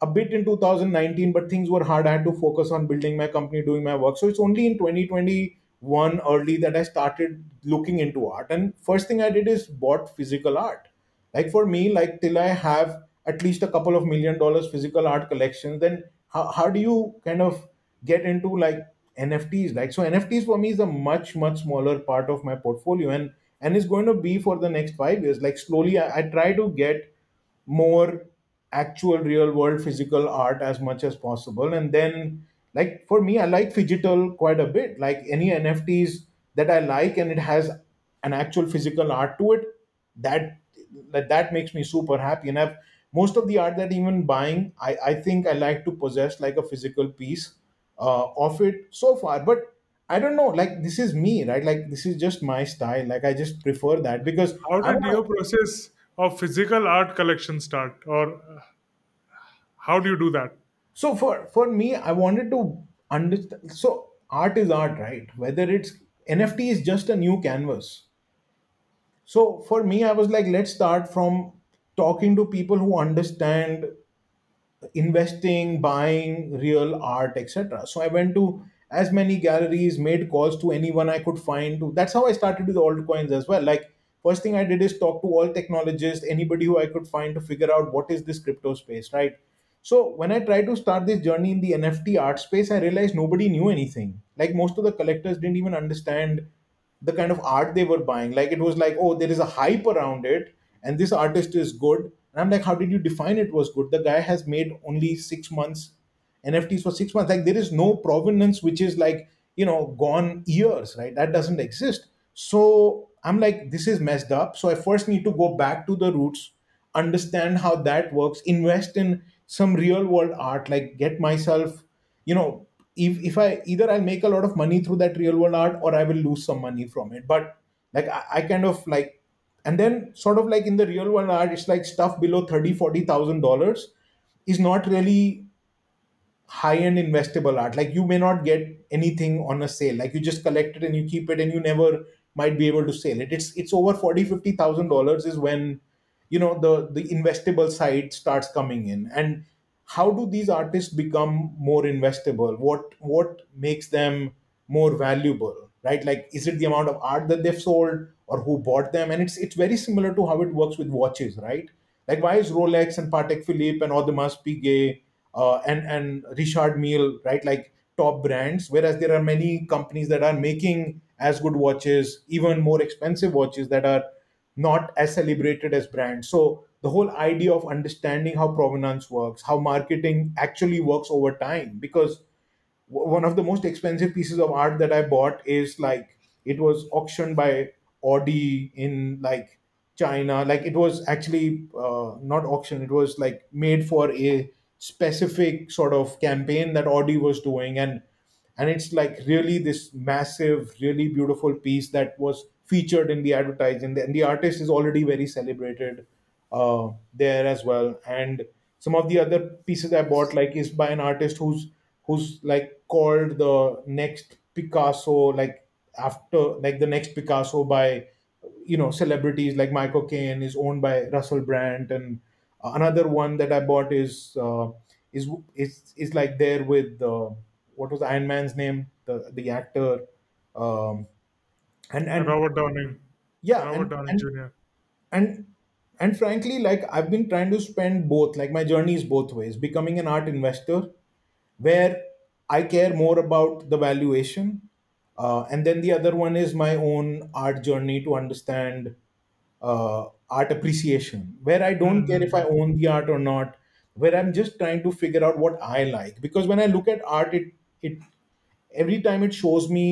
a bit in two thousand nineteen, but things were hard. I had to focus on building my company, doing my work. So it's only in twenty twenty-one early that I started looking into art. And first thing I did is bought physical art. Like for me, like till I have at least a couple of million dollars physical art collection, then how, how do you kind of get into like N F Ts? Like, so N F Ts for me is a much, much smaller part of my portfolio, and, and it's going to be for the next five years. Like slowly I, I try to get more actual real world physical art as much as possible. And then like for me, I like phygital quite a bit, like any N F Ts that I like, and it has an actual physical art to it, that That, that makes me super happy. And I've most of the art that even buying, I, I think I like to possess like a physical piece uh, of it so far. But I don't know, like this is me, right? Like this is just my style. Like I just prefer that because... How did your process of physical art collection start, or how do you do that? So for, for me, I wanted to understand. So art is art, right? Whether it's N F T is just a new canvas. So for me, I was like, let's start from talking to people who understand investing, buying real art, et cetera. So I went to as many galleries, made calls to anyone I could find. That's how I started with altcoins as well. Like first thing I did is talk to all technologists, anybody who I could find to figure out what is this crypto space, right? So when I tried to start this journey in the N F T art space, I realized nobody knew anything. Like most of the collectors didn't even understand the kind of art they were buying. Like it was like, oh, there is a hype around it and this artist is good. And I'm like, how did you define it was good? The guy has made only six months, N F Ts for six months. Like there is no provenance, which is like, you know, gone years, right? That doesn't exist. So I'm like, this is messed up. So I first need to go back to the roots, understand how that works, invest in some real world art, like get myself, you know, If if I either I'll make a lot of money through that real world art, or I will lose some money from it. But like I, I kind of like, and then sort of like in the real world art, it's like stuff below thirty thousand dollars, forty thousand dollars is not really high-end investable art. Like you may not get anything on a sale. Like you just collect it and you keep it and you never might be able to sell it. It's it's over forty thousand dollars, fifty thousand dollars is when, you know, the, the investable side starts coming in. And how do these artists become more investable? What what makes them more valuable, right? Like, is it the amount of art that they've sold or who bought them? And it's it's very similar to how it works with watches, right? Like, why is Rolex and Patek Philippe and Audemars Piguet uh, and, and Richard Mille, right? Like, top brands, whereas there are many companies that are making as good watches, even more expensive watches that are not as celebrated as brands. So the whole idea of understanding how provenance works, how marketing actually works over time, because w- one of the most expensive pieces of art that I bought is like, it was auctioned by Audi in like China. Like it was actually uh, not auctioned. It was like made for a specific sort of campaign that Audi was doing. And, and it's like really this massive, really beautiful piece that was featured in the advertising. And the artist is already very celebrated Uh, there as well. And some of the other pieces I bought like is by an artist who's who's like called the next Picasso, like after like the next Picasso by, you know, celebrities like Michael Caine is owned by Russell Brand. And uh, another one that I bought is uh, is is is like there with uh, what was Iron Man's name, the the actor, um, and and Robert Downey, yeah, Robert Downey Junior and And frankly, like I've been trying to spend both, like my journey is both ways, becoming an art investor where I care more about the valuation. Uh, and then the other one is my own art journey to understand uh, art appreciation, where I don't care if I own the art or not, where I'm just trying to figure out what I like. Because when I look at art, it it every time it shows me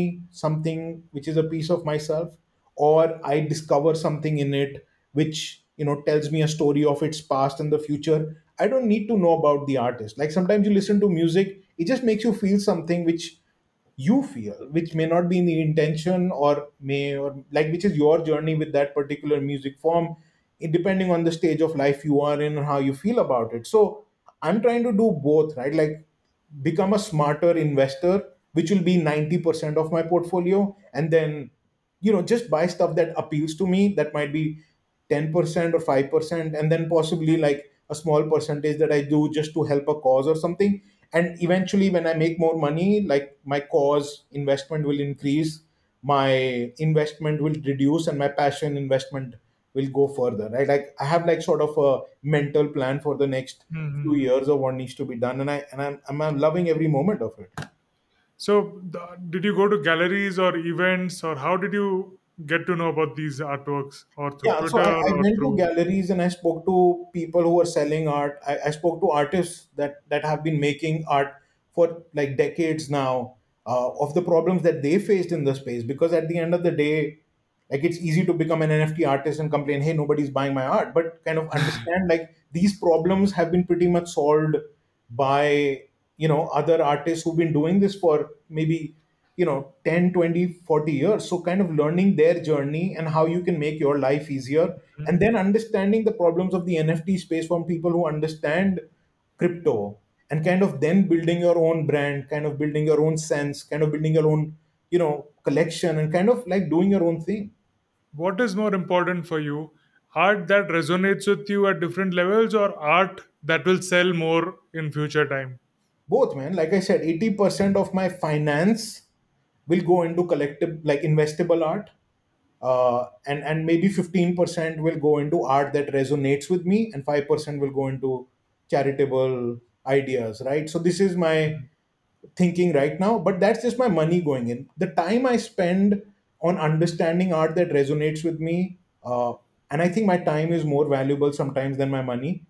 something which is a piece of myself, or I discover something in it which, you know, tells me a story of its past and the future. I don't need to know about the artist. Like sometimes you listen to music, it just makes you feel something which you feel, which may not be in the intention or may, or like, which is your journey with that particular music form. depending on the stage of life you are in and how you feel about it. So I'm trying to do both, right? Like become a smarter investor, which will be ninety percent of my portfolio. And then, you know, just buy stuff that appeals to me. That might be ten percent or five percent. And then possibly like a small percentage that I do just to help a cause or something. And eventually when I make more money, like my cause investment will increase, my investment will reduce, and my passion investment will go further, right? Like I have like sort of a mental plan for the next mm-hmm. few years of what needs to be done. And I, and I'm, I'm loving every moment of it. So the, did you go to galleries or events, or how did you get to know about these artworks? Or through yeah, Twitter? So I, I went through... to galleries and I spoke to people who are selling art. I, I spoke to artists that, that have been making art for like decades now, uh, of the problems that they faced in the space. Because at the end of the day, like it's easy to become an N F T artist and complain, hey, nobody's buying my art, but kind of understand like these problems have been pretty much solved by, you know, other artists who've been doing this for maybe, you know, ten, twenty, forty years. So kind of learning their journey and how you can make your life easier. Mm-hmm. And then understanding the problems of the N F T space from people who understand crypto, and kind of then building your own brand, kind of building your own sense, kind of building your own, you know, collection, and kind of like doing your own thing. What is more important for you? Art that resonates with you at different levels, or art that will sell more in future time? Both, man. Like I said, eighty percent of my finance will go into collective, like investable art. Uh, and, and maybe fifteen percent will go into art that resonates with me, and five percent will go into charitable ideas, right? So this is my thinking right now, but that's just my money going in. The time I spend on understanding art that resonates with me, uh, and I think my time is more valuable sometimes than my money,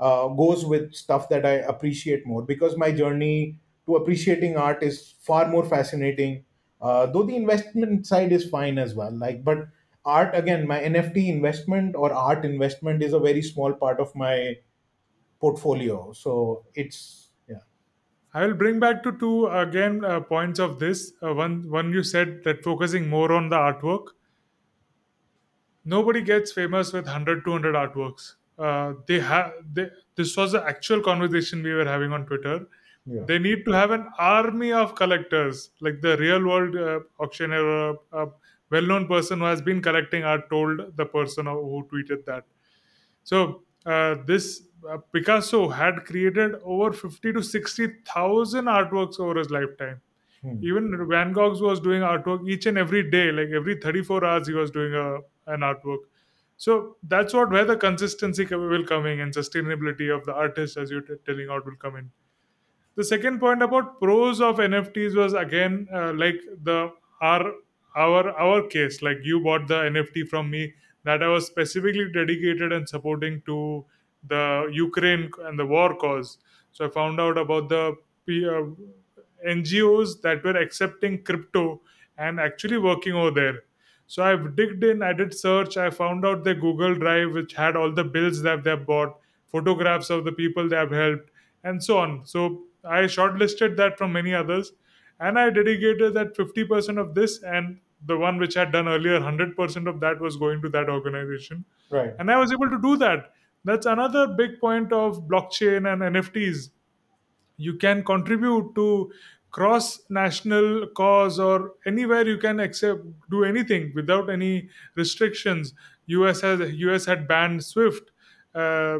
uh, goes with stuff that I appreciate more, because my journey to appreciating art is far more fascinating, uh, though the investment side is fine as well. Like, but art, again, my N F T investment or art investment is a very small part of my portfolio. So it's, yeah. I will bring back to two, again, uh, points of this. Uh, one, one you said that focusing more on the artwork. Nobody gets famous with one hundred, two hundred artworks. Uh, they have. They, this was the actual conversation we were having on Twitter. Yeah. They need to have an army of collectors, like the real world uh, auctioneer, a uh, well-known person who has been collecting art told the person who tweeted that. So uh, this uh, Picasso had created over fifty to sixty thousand artworks over his lifetime. Hmm. Even Van Gogh was doing artwork each and every day, like every thirty-four hours he was doing a, an artwork. So that's what where the consistency will come in, and sustainability of the artist, as you're t- telling out, will come in. The second point about pros of N F Ts was, again, uh, like the our, our our case, like you bought the N F T from me that I was specifically dedicated and supporting to the Ukraine and the war cause. So I found out about the uh, N G Os that were accepting crypto and actually working over there. So I've digged in, I did search, I found out the Google Drive, which had all the bills that they've bought, photographs of the people they have helped, and so on. So I shortlisted that from many others, and I dedicated that fifty percent of this, and the one which I had done earlier, one hundred percent of that was going to that organization. Right. And I was able to do that. That's another big point of blockchain and N F Ts. You can contribute to cross-national cause, or anywhere you can accept, do anything without any restrictions. U S has U S had banned SWIFT. Uh,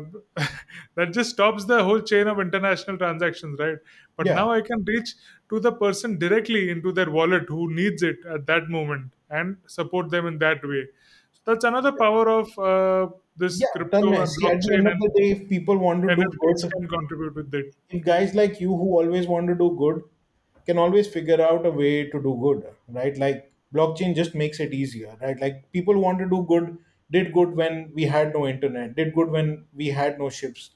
that just stops the whole chain of international transactions, right? But yeah. Now I can reach to the person directly into their wallet who needs it at that moment and support them in that way. So that's another power of uh, this yeah, crypto and blockchain. At the end of the day, if people want to do good, can contribute with it. If guys like you who always want to do good can always figure out a way to do good, right? Like blockchain just makes it easier, right? Like people want to do good. Did good when we had no internet, did good when we had no ships.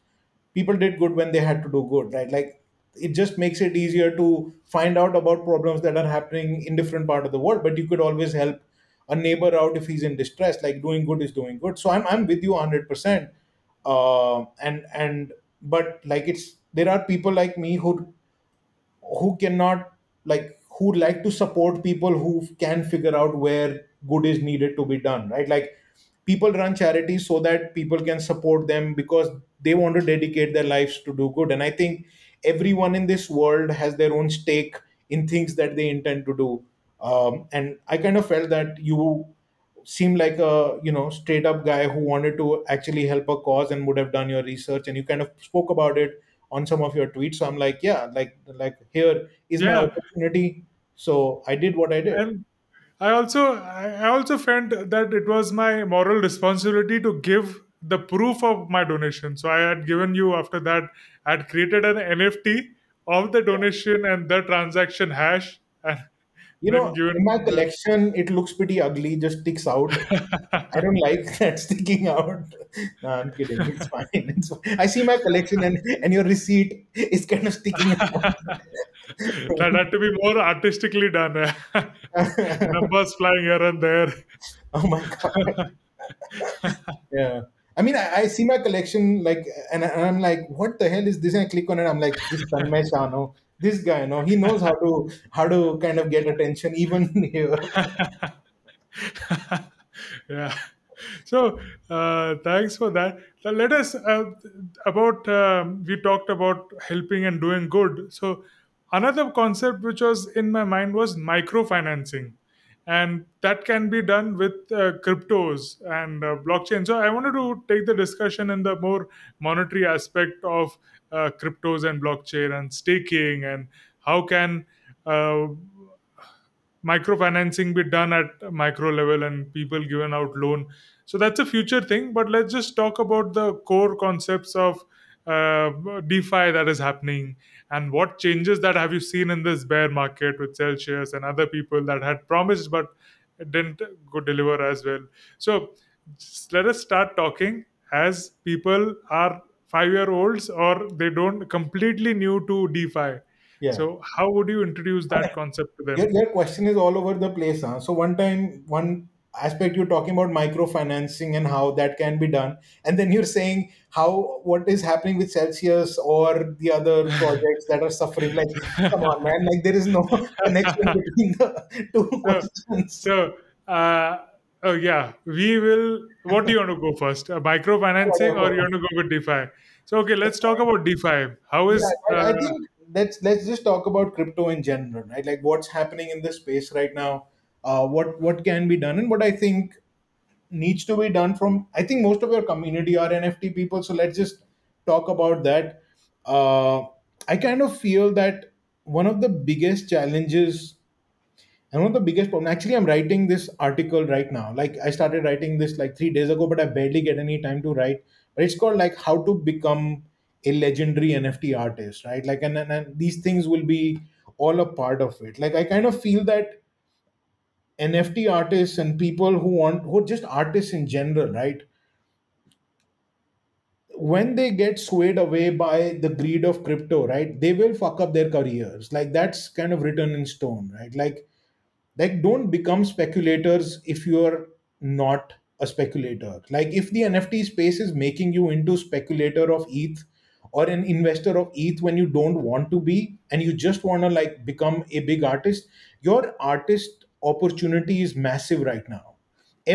People did good when they had to do good, right? Like it just makes it easier to find out about problems that are happening in different parts of the world, but you could always help a neighbor out if he's in distress. Like doing good is doing good. So I'm I'm with you one hundred percent. Uh, and and but like it's there are people like me who who cannot like who like to support people who can figure out where good is needed to be done, right? Like people run charities so that people can support them because they want to dedicate their lives to do good. And I think everyone in this world has their own stake in things that they intend to do. Um, and I kind of felt that you seem like a, you know, straight up guy who wanted to actually help a cause and would have done your research. And you kind of spoke about it on some of your tweets. So I'm like, yeah, like, like here is yeah. my opportunity. So I did what I did. And I also, I also felt that it was my moral responsibility to give the proof of my donation. So I had given you after that, I had created an N F T of the donation and the transaction hash. And you know, given... in my collection, it looks pretty ugly, just sticks out. I don't like that sticking out. No, I'm kidding. It's fine. It's fine. I see my collection and, and your receipt is kind of sticking out. That had to be more artistically done. Numbers flying here and there. Oh my God. Yeah. I mean, I, I see my collection, like, and, and I'm like, what the hell is this? And I click on it. I'm like, this is Tanmay Shah, no? This guy, no, he knows how to how to kind of get attention even here. Yeah. So uh, thanks for that. So let us uh, about um, we talked about helping and doing good. So another concept which was in my mind was microfinancing, and that can be done with uh, cryptos and uh, blockchain. So I wanted to take the discussion in the more monetary aspect of Uh, cryptos and blockchain and staking, and how can uh, microfinancing be done at micro level and people given out loan. So that's a future thing, but let's just talk about the core concepts of uh, DeFi that is happening and what changes that have you seen in this bear market with Celsius and other people that had promised but didn't go deliver as well. So just let us start talking as people are five-year-olds or they don't completely new to DeFi. Yeah. So how would you introduce that I, concept to them? Your, your question is all over the place. Huh? So one time, one aspect you're talking about microfinancing and how that can be done. And then you're saying how what is happening with Celsius or the other projects that are suffering. Like, come on, man. Like there is no connection between the two so, questions. So, uh, Oh, yeah, we will. What do you want to go first? Uh, microfinancing or you want to go with DeFi? So, okay, let's talk about DeFi. How is... Yeah, I, uh, I think let's, let's just talk about crypto in general, right? Like what's happening in this space right now, uh, what, what can be done and what I think needs to be done from... I think most of your community are N F T people. So let's just talk about that. Uh, I kind of feel that one of the biggest challenges... And one of the biggest problems, actually, I'm writing this article right now. Like I started writing this like three days ago, but I barely get any time to write. But it's called like how to become a legendary N F T artist, right? Like, and, and, and these things will be all a part of it. Like I kind of feel that N F T artists and people who want, who are just artists in general, right? When they get swayed away by the greed of crypto, right? They will fuck up their careers. Like that's kind of written in stone, right? Like, Like, don't become speculators if you're not a speculator. Like, if the N F T space is making you into speculator of E T H or an investor of E T H when you don't want to be, and you just want to like become a big artist, your artist opportunity is massive right now.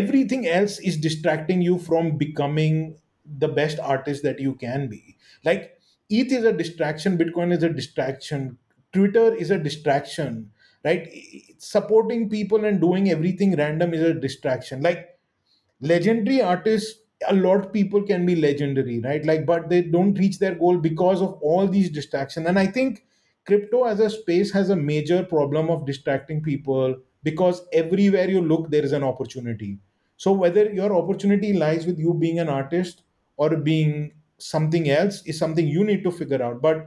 Everything else is distracting you from becoming the best artist that you can be. Like, E T H is a distraction. Bitcoin is a distraction. Twitter is a distraction. Right? Supporting people and doing everything random is a distraction. Like legendary artists, a lot of people can be legendary, right? Like, but they don't reach their goal because of all these distractions. And I think crypto as a space has a major problem of distracting people because everywhere you look, there is an opportunity. So whether your opportunity lies with you being an artist or being something else is something you need to figure out. But,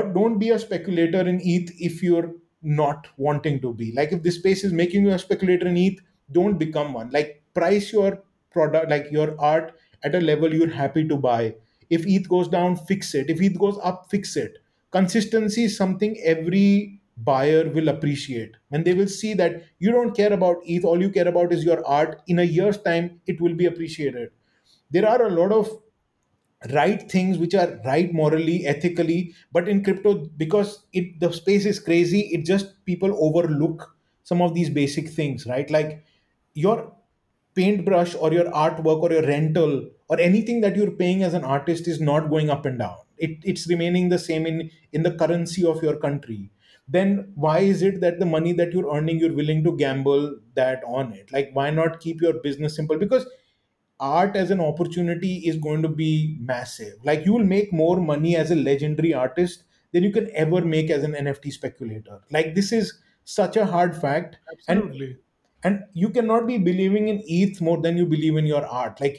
but don't be a speculator in E T H if you're not wanting to be. Like if this space is making you a speculator in E T H, don't become one. Like price your product, like your art at a level you're happy to buy. If E T H goes down, fix it. If E T H goes up, fix it. Consistency is something every buyer will appreciate. When they will see that you don't care about E T H, all you care about is your art. In a year's time, it will be appreciated. There are a lot of right things which are right morally, ethically, but in crypto, because it the space is crazy, it just people overlook some of these basic things, right? Like your paintbrush or your artwork or your rental or anything that you're paying as an artist is not going up and down. It, it's remaining the same in, in the currency of your country. Then why is it that the money that you're earning, you're willing to gamble that on it? Like, why not keep your business simple? Because art as an opportunity is going to be massive. Like, you will make more money as a legendary artist than you can ever make as an N F T speculator. Like, this is such a hard fact. Absolutely. And, and you cannot be believing in E T H more than you believe in your art. Like,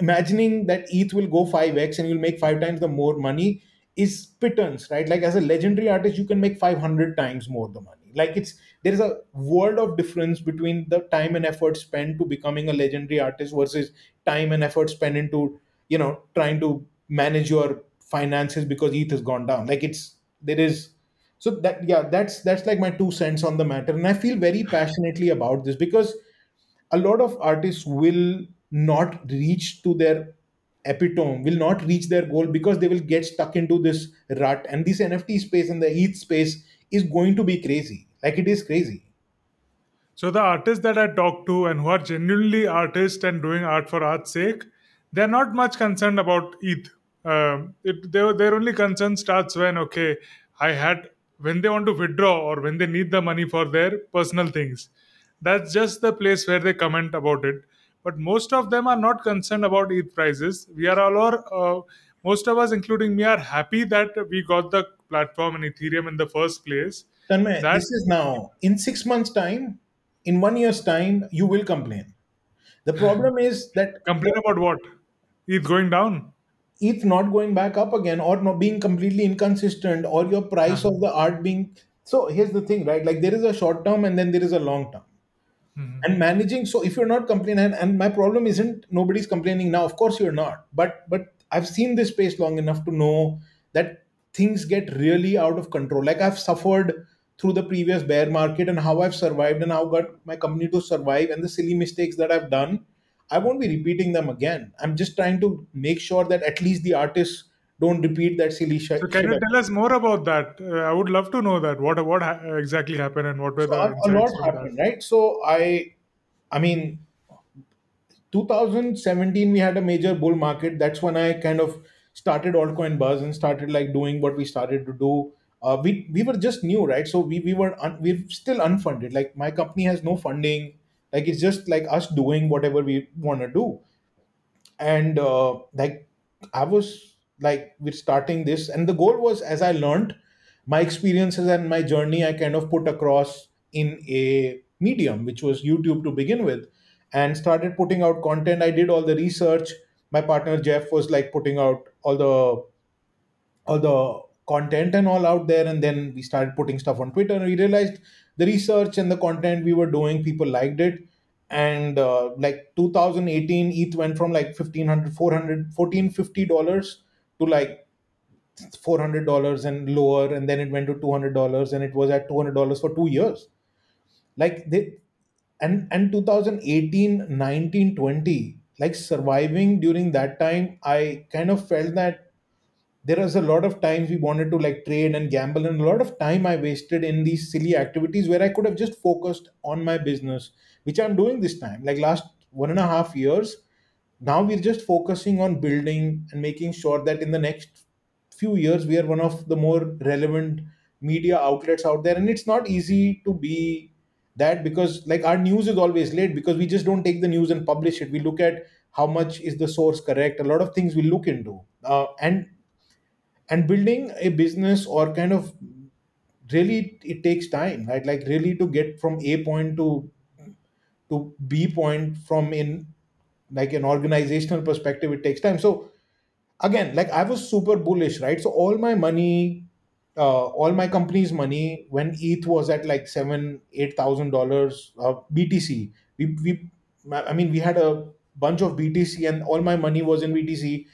imagining that E T H will go five x and you'll make five times the more money is pittance, right? Like, as a legendary artist, you can make five hundred times more the money. Like, it's there's a world of difference between the time and effort spent to becoming a legendary artist versus time and effort spent into, you know, trying to manage your finances because E T H has gone down. Like, it's there is so that yeah, that's that's like my two cents on the matter. And I feel very passionately about this because a lot of artists will not reach to their epitome, will not reach their goal because they will get stuck into this rut. And this N F T space and the E T H space is going to be crazy. Like, it is crazy. So the artists that I talk to and who are genuinely artists and doing art for art's sake, they're not much concerned about E T H. Um, it, their, their only concern starts when, okay, I had, when they want to withdraw or when they need the money for their personal things. That's just the place where they comment about it. But most of them are not concerned about E T H prices. We are all, or, uh, most of us, including me, are happy that we got the platform and Ethereum in the first place. Tanmay, that- this is now. In six months' time, in one year's time, you will complain. The problem is that... Complain about what? E T H going down? E T H not going back up again, or not being completely inconsistent, or your price of the art being... So here's the thing, right? Like, there is a short term and then there is a long term. Mm-hmm. And managing, so if you're not complaining, and, and my problem isn't nobody's complaining now, of course you're not, but but I've seen this space long enough to know that things get really out of control. Like, I've suffered through the previous bear market and how I've survived and how got my company to survive, and the silly mistakes that I've done, I won't be repeating them again. I'm just trying to make sure that at least the artists don't repeat that silly shit. So can you tell us more about that? Uh, I would love to know that. What what ha- exactly happened and what were so the a lot happened, that? Right? So I, I mean, twenty seventeen we had a major bull market. That's when I kind of started altcoin buzz and started like doing what we started to do. Uh, we we were just new, right? So we we were un- we're still unfunded. Like, my company has no funding. Like, it's just like us doing whatever we want to do, and uh, like I was. Like, we're starting this, and the goal was, as I learned, my experiences and my journey I kind of put across in a medium, which was YouTube to begin with, and started putting out content. I did all the research. My partner Jeff was like putting out all the all the content and all out there, and then we started putting stuff on Twitter, and we realized the research and the content we were doing, people liked it. And uh, like two thousand eighteen, E T H went from like fifteen hundred dollars, four hundred dollars, fourteen fifty dollars to like four hundred dollars and lower, and then it went to two hundred dollars, and it was at two hundred dollars for two years. Like, they, and and twenty eighteen, nineteen, twenty, like surviving during that time, I kind of felt that there was a lot of times we wanted to like trade and gamble, and a lot of time I wasted in these silly activities where I could have just focused on my business, which I'm doing this time. Like, last one and a half years, now we're just focusing on building and making sure that in the next few years, we are one of the more relevant media outlets out there. And it's not easy to be that, because like our news is always late because we just don't take the news and publish it. We look at how much is the source correct. A lot of things we look into, uh, and, and building a business or kind of really, it takes time, right? Like really to get from A point to, to B point from in, like an organizational perspective, it takes time. So again, like I was super bullish, right? So all my money, uh, all my company's money, when E T H was at like seven, eight thousand dollars, uh, B T C. We, we, I mean, we had a bunch of B T C, and all my money was in B T C.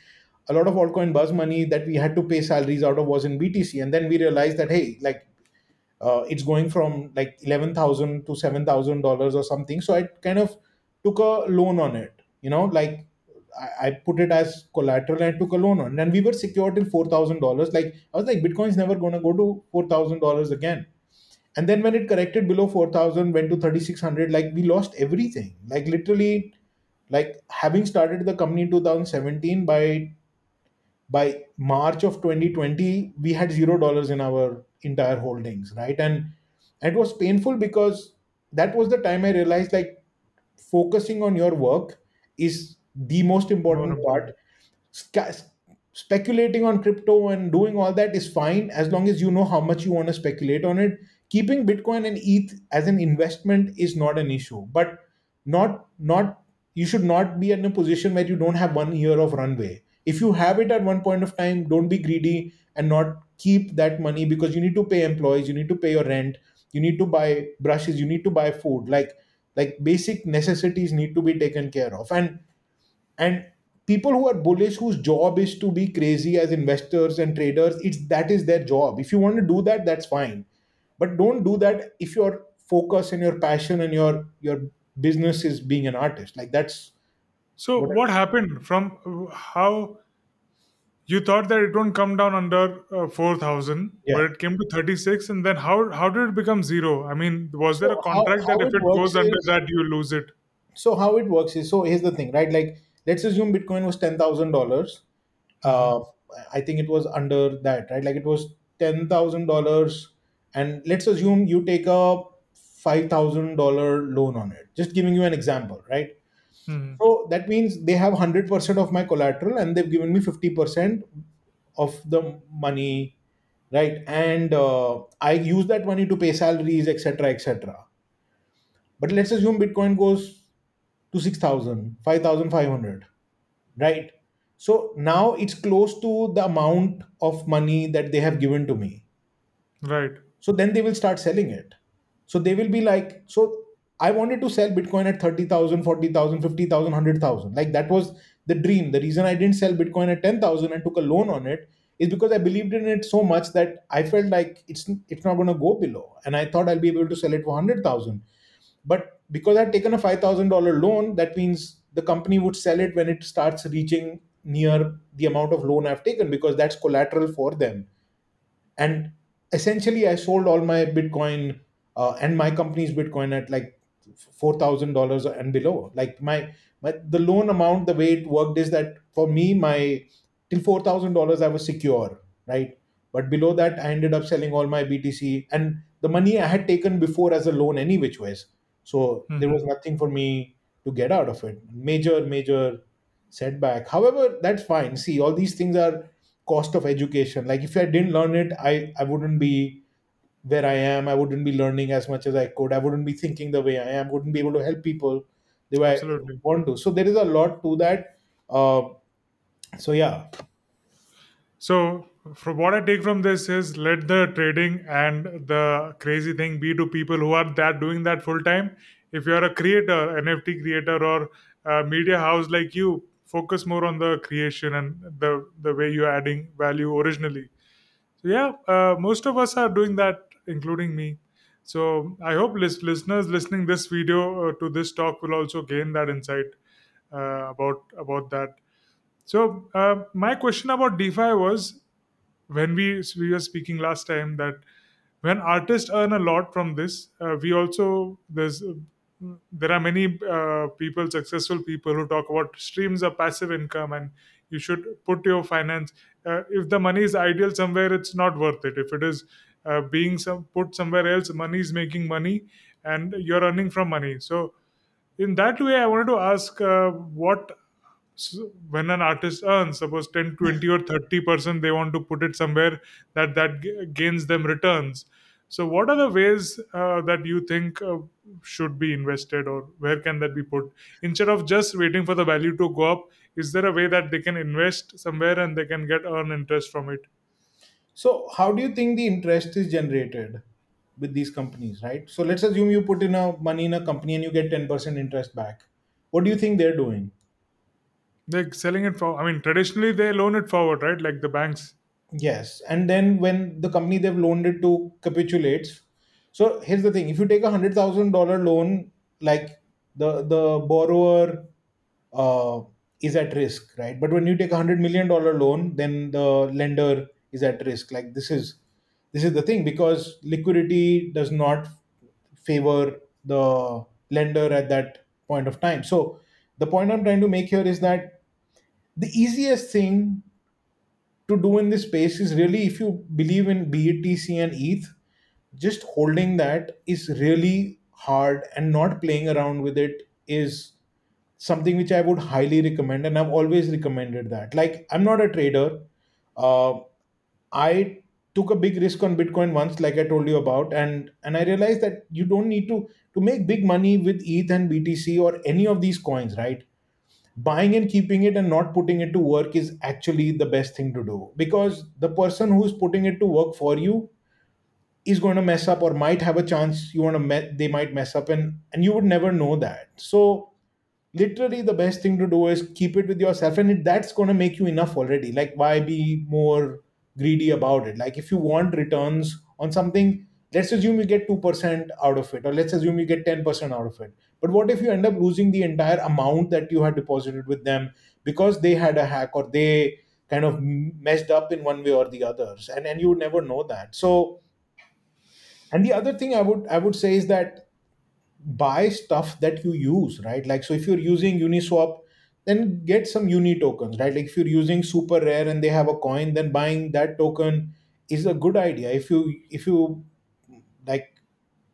A lot of altcoin buzz money that we had to pay salaries out of was in B T C, and then we realized that hey, like uh, it's going from like eleven thousand to seven thousand dollars or something. So I kind of took a loan on it. You know, like I, I put it as collateral and I took a loan on, and we were secured till four thousand dollars. Like I was like, Bitcoin's never going to go to four thousand dollars again. And then when it corrected below four thousand, went to three thousand six hundred, like we lost everything. Like literally Like, having started the company in two thousand seventeen, by by March of twenty twenty, we had zero dollars in our entire holdings, right? And it was painful because that was the time I realized, like, focusing on your work is the most important part. Sc- speculating on crypto and doing all that is fine, as long as you know how much you want to speculate on it. Keeping Bitcoin and E T H as an investment is not an issue, but not not you should not be in a position where you don't have one year of runway. If you have it at one point of time, don't be greedy and not keep that money, because you need to pay employees, you need to pay your rent, you need to buy brushes, you need to buy food. Like like basic necessities need to be taken care of. And and people who are bullish, whose job is to be crazy as investors and traders, it's that is their job. If you want to do that, that's fine. But don't do that if your focus and your passion and your your business is being an artist. Like, that's so what, what happened from how you thought that it won't come down under uh, four thousand, yeah. But it came to thirty-six, and then how how did it become zero? I mean, was so there a contract how, how that if it, it goes is, under that, you lose it? So how it works is, so here's the thing, right? Like, let's assume Bitcoin was ten thousand dollars. Uh, I think it was under that, right? Like, it was ten thousand dollars, and let's assume you take a five thousand dollars loan on it. Just giving you an example, right? Mm-hmm. So that means they have one hundred percent of my collateral and they've given me fifty percent of the money, right? And uh, I use that money to pay salaries, et cetera, et cetera. But let's assume Bitcoin goes to six thousand, five thousand five hundred, right? So now it's close to the amount of money that they have given to me. Right. So then they will start selling it. So they will be like, so I wanted to sell Bitcoin at thirty thousand, forty thousand, fifty thousand, one hundred thousand. Like, that was the dream. The reason I didn't sell Bitcoin at ten thousand and took a loan on it is because I believed in it so much that I felt like it's it's not going to go below. And I thought I'll be able to sell it for one hundred thousand. But because I'd taken a five thousand dollars loan, that means the company would sell it when it starts reaching near the amount of loan I've taken, because that's collateral for them. And essentially, I sold all my Bitcoin uh, and my company's Bitcoin at like four thousand dollars and below. Like, my, my the loan amount, the way it worked is that for me, my till four thousand dollars I was secure, right? But below that, I ended up selling all my B T C and the money I had taken before as a loan any which ways. So mm-hmm. There was nothing for me to get out of it. Major, major setback. However, that's fine. See, all these things are cost of education. Like, if I didn't learn it, I, I wouldn't be where I am. I wouldn't be learning as much as I could. I wouldn't be thinking the way I am. Wouldn't be able to help people the way Absolutely. I want to. So there is a lot to that. Uh, so, yeah. So from what I take from this is, let the trading and the crazy thing be to people who are that doing that full time. If you're a creator, N F T creator, or a media house like you, focus more on the creation and the, the way you're adding value originally. So yeah, uh, most of us are doing that, including me. So I hope list- listeners listening this video uh, to this talk will also gain that insight uh, about, about that. So uh, my question about DeFi was, when we, we were speaking last time, that when artists earn a lot from this, uh, we also, there's there are many uh, people, successful people who talk about streams of passive income, and you should put your finance. Uh, if the money is idle somewhere, it's not worth it. If it is uh, being some, put somewhere else, money is making money and you're earning from money. So in that way, I wanted to ask uh, what, when an artist earns, suppose ten, twenty or thirty percent, they want to put it somewhere that, that g- gains them returns. So what are the ways uh, that you think uh, should be invested, or where can that be put? Instead of just waiting for the value to go up, is there a way that they can invest somewhere and they can get earn interest from it? So how do you think the interest is generated with these companies, right? So let's assume you put in a money in a company and you get ten percent interest back. What do you think they're doing? They're selling it for, I mean, traditionally they loan it forward, right? Like the banks. Yes. And then when the company they've loaned it to capitulates. So here's the thing. If you take a one hundred thousand dollars loan, like the, the borrower uh, is at risk, right? But when you take a one hundred million dollars loan, then the lender is at risk. Like this is, this is the thing, because liquidity does not favor the lender at that point of time. So the point I'm trying to make here is that the easiest thing to do in this space is really, if you believe in B T C and E T H, just holding that is really hard, and not playing around with it is something which I would highly recommend. And I've always recommended that. Like, I'm not a trader. Uh, I took a big risk on Bitcoin once, like I told you about. And, and I realized that you don't need to, to make big money with E T H and B T C or any of these coins, right? Buying and keeping it and not putting it to work is actually the best thing to do, because the person who's putting it to work for you is going to mess up, or might have a chance you want to me- they might mess up, and, and you would never know that. So literally the best thing to do is keep it with yourself, and it, that's going to make you enough already. Like, why be more greedy about it? Like, if you want returns on something, let's assume you get two percent out of it, or let's assume you get ten percent out of it. But what if you end up losing the entire amount that you had deposited with them because they had a hack, or they kind of messed up in one way or the others, and, and you would never know that. So, and the other thing I would I would say is that buy stuff that you use, right? Like, so if you're using Uniswap, then get some Uni tokens, right? Like, if you're using Super Rare and they have a coin, then buying that token is a good idea. If you if you like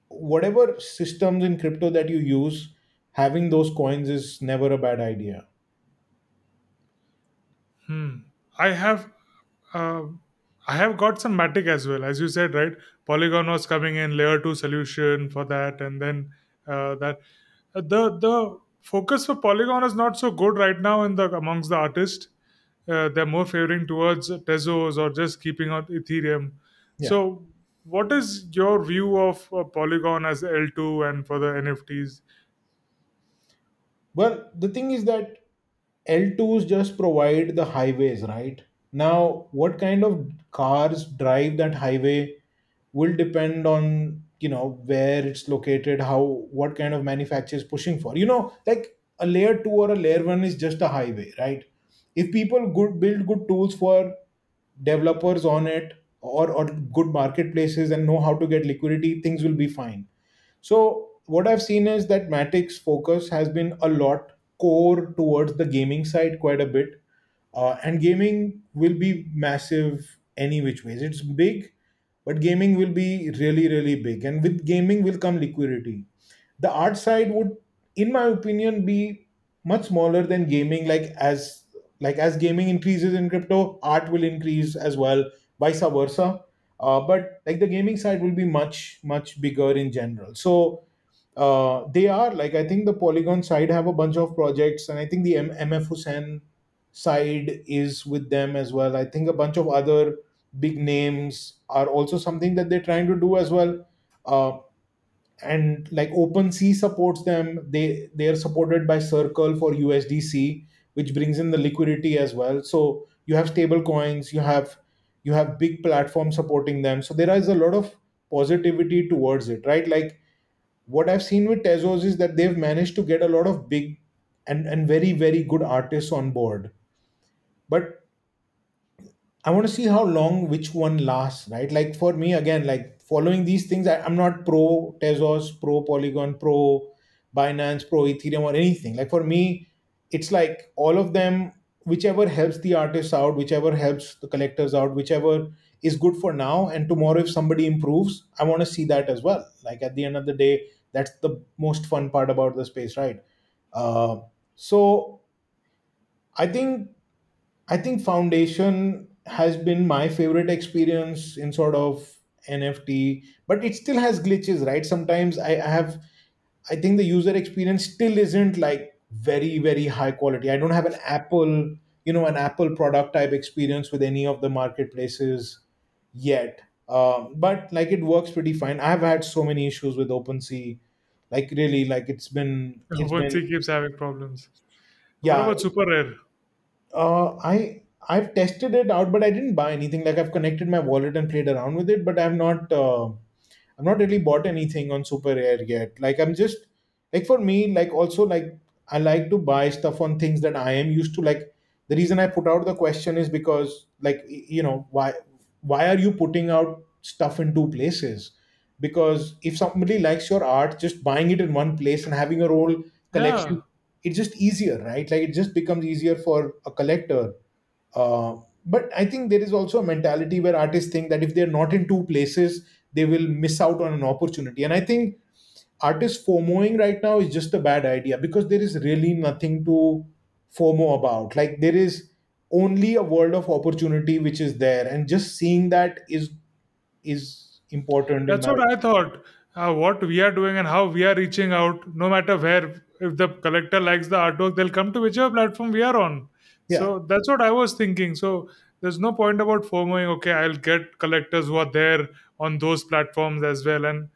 whatever systems in crypto that you use, having those coins is never a bad idea. Hmm. I have uh, I have got some Matic as well, as you said, right? Polygon was coming in, layer two solution for that, and then uh, that the the focus for Polygon is not so good right now in the amongst the artists. Uh, they're more favoring towards Tezos or just keeping on Ethereum. Yeah. So, what is your view of uh, Polygon as L two and for the N F Ts? Well, the thing is that L twos just provide the highways, right? Now, what kind of cars drive that highway will depend on, you know, where it's located, how, what kind of manufacturer is pushing for. You know, like a layer two or a layer one is just a highway, right? If people good, build good tools for developers on it, or or good marketplaces, and know how to get liquidity, things will be fine. So what I've seen is that Matic's focus has been a lot core towards the gaming side quite a bit. Uh, and gaming will be massive any which ways. It's big, but gaming will be really, really big. And with gaming will come liquidity. The art side would, in my opinion, be much smaller than gaming. Like as like as gaming increases in crypto, art will increase as well, vice versa. Uh, but like the gaming side will be much, much bigger in general. So uh, they are, like, I think the Polygon side have a bunch of projects, and I think the M- MF Hussain side is with them as well. I think a bunch of other big names are also something that they're trying to do as well. Uh, and like OpenSea supports them. They, they are supported by Circle for U S D C, which brings in the liquidity as well. So you have stable coins, you have You have big platforms supporting them. So there is a lot of positivity towards it, right? Like what I've seen with Tezos is that they've managed to get a lot of big and, and very, very good artists on board. But I want to see how long which one lasts, right? Like for me, again, like following these things, I, I'm not pro Tezos, pro Polygon, pro Binance, pro Ethereum or anything. Like for me, it's like all of them, whichever helps the artists out, whichever helps the collectors out, whichever is good for now. And tomorrow, if somebody improves, I want to see that as well. Like at the end of the day, that's the most fun part about the space, right? Uh, so I think, I think Foundation has been my favorite experience in sort of N F T, but it still has glitches, right? Sometimes I, I have, I think the user experience still isn't like very, very high quality. I don't have an Apple, you know, an Apple product type experience with any of the marketplaces yet. Um, but like it works pretty fine. I've had so many issues with OpenSea. Like really, like it's been... It's OpenSea been, keeps having problems. Yeah. What about Super Rare? Uh, I, I've tested it out, but I didn't buy anything. Like I've connected my wallet and played around with it, but I've not, uh, I've not really bought anything on Super Rare yet. Like I'm just, like for me, like also like, I like to buy stuff on things that I am used to. Like the reason I put out the question is because, like, you know, why why are you putting out stuff in two places? Because if somebody likes your art, just buying it in one place and having your whole collection, yeah. it's just easier, right? Like it just becomes easier for a collector. Uh, but I think there is also a mentality where artists think that if they're not in two places, they will miss out on an opportunity. And I think artists FOMOing right now is just a bad idea, because there is really nothing to FOMO about. Like there is only a world of opportunity which is there, and just seeing that is is important. That's what I thought. Uh, what we are doing and how we are reaching out, no matter where, if the collector likes the artwork, they'll come to whichever platform we are on. Yeah. So that's what I was thinking. So there's no point about FOMOing, okay, I'll get collectors who are there on those platforms as well. And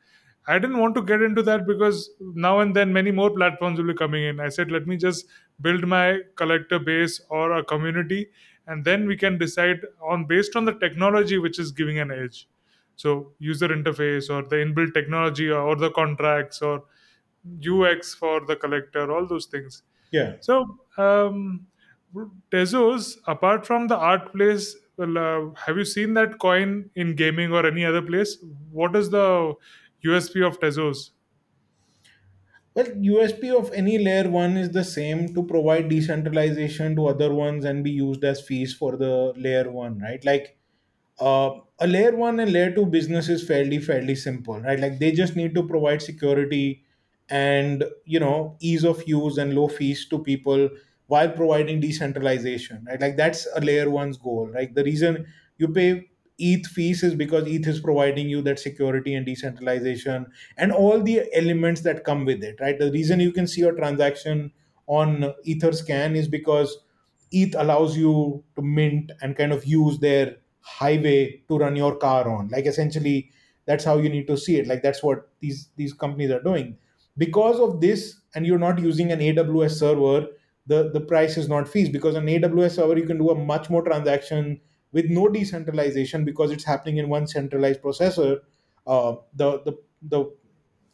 I didn't want to get into that, because now and then many more platforms will be coming in. I said, let me just build my collector base or a community, and then we can decide on based on the technology which is giving an edge. So user interface or the inbuilt technology or the contracts or U X for the collector, all those things. Yeah. So um, Tezos, apart from the art place, well, uh, have you seen that coin in gaming or any other place? What is the U S P of Tezos? Well, U S P of any layer one is the same, to provide decentralization to other ones and be used as fees for the layer one, right? Like uh, a layer one and layer two business is fairly, fairly simple, right? Like they just need to provide security and, you know, ease of use and low fees to people while providing decentralization, right? Like that's a layer one's goal, right? The reason you pay E T H fees is because E T H is providing you that security and decentralization and all the elements that come with it, right? The reason you can see your transaction on EtherScan is because E T H allows you to mint and kind of use their highway to run your car on. Like essentially, that's how you need to see it. Like that's what these, these companies are doing. Because of this, and you're not using an A W S server, the, the price is not fees, because on A W S server, you can do a much more transaction with no decentralization, because it's happening in one centralized processor. Uh, the, the the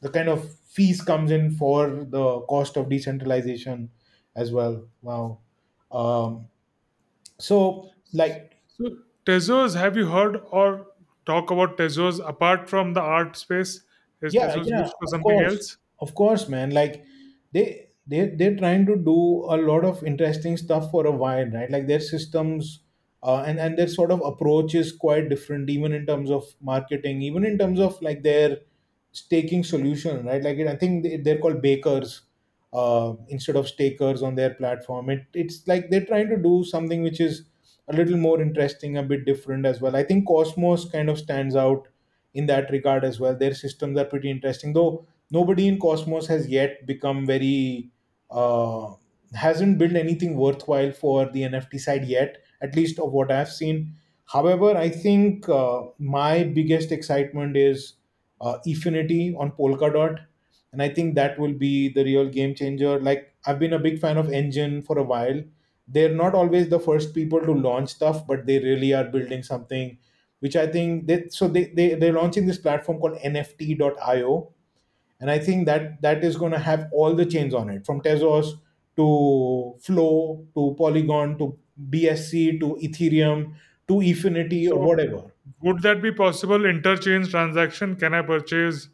the kind of fees comes in for the cost of decentralization as well. Wow. Um, so like so Tezos, have you heard or talk about Tezos apart from the art space? Is yeah, Tezos yeah, used for something course. else? Of course, man. Like they they they're trying to do a lot of interesting stuff for a while, right? Like their systems. Uh, and, and their sort of approach is quite different, even in terms of marketing, even in terms of like their staking solution, right? Like it, I think they, they're called bakers uh, instead of stakers on their platform. It, it's like they're trying to do something which is a little more interesting, a bit different as well. I think Cosmos kind of stands out in that regard as well. Their systems are pretty interesting, though nobody in Cosmos has yet become very, uh, hasn't built anything worthwhile for the N F T side yet, at least of what I've seen. However, I think uh, my biggest excitement is uh, Efinity on Polkadot. And I think that will be the real game changer. Like I've been a big fan of Engine for a while. They're not always the first people to launch stuff, but they really are building something, which I think they, so they, they, they're launching this platform called N F T dot I O. And I think that that is going to have all the chains on it, from Tezos to Flow to Polygon to B S C to Ethereum to Efinity, so or whatever. Would that be possible interchange transaction? Can I purchase?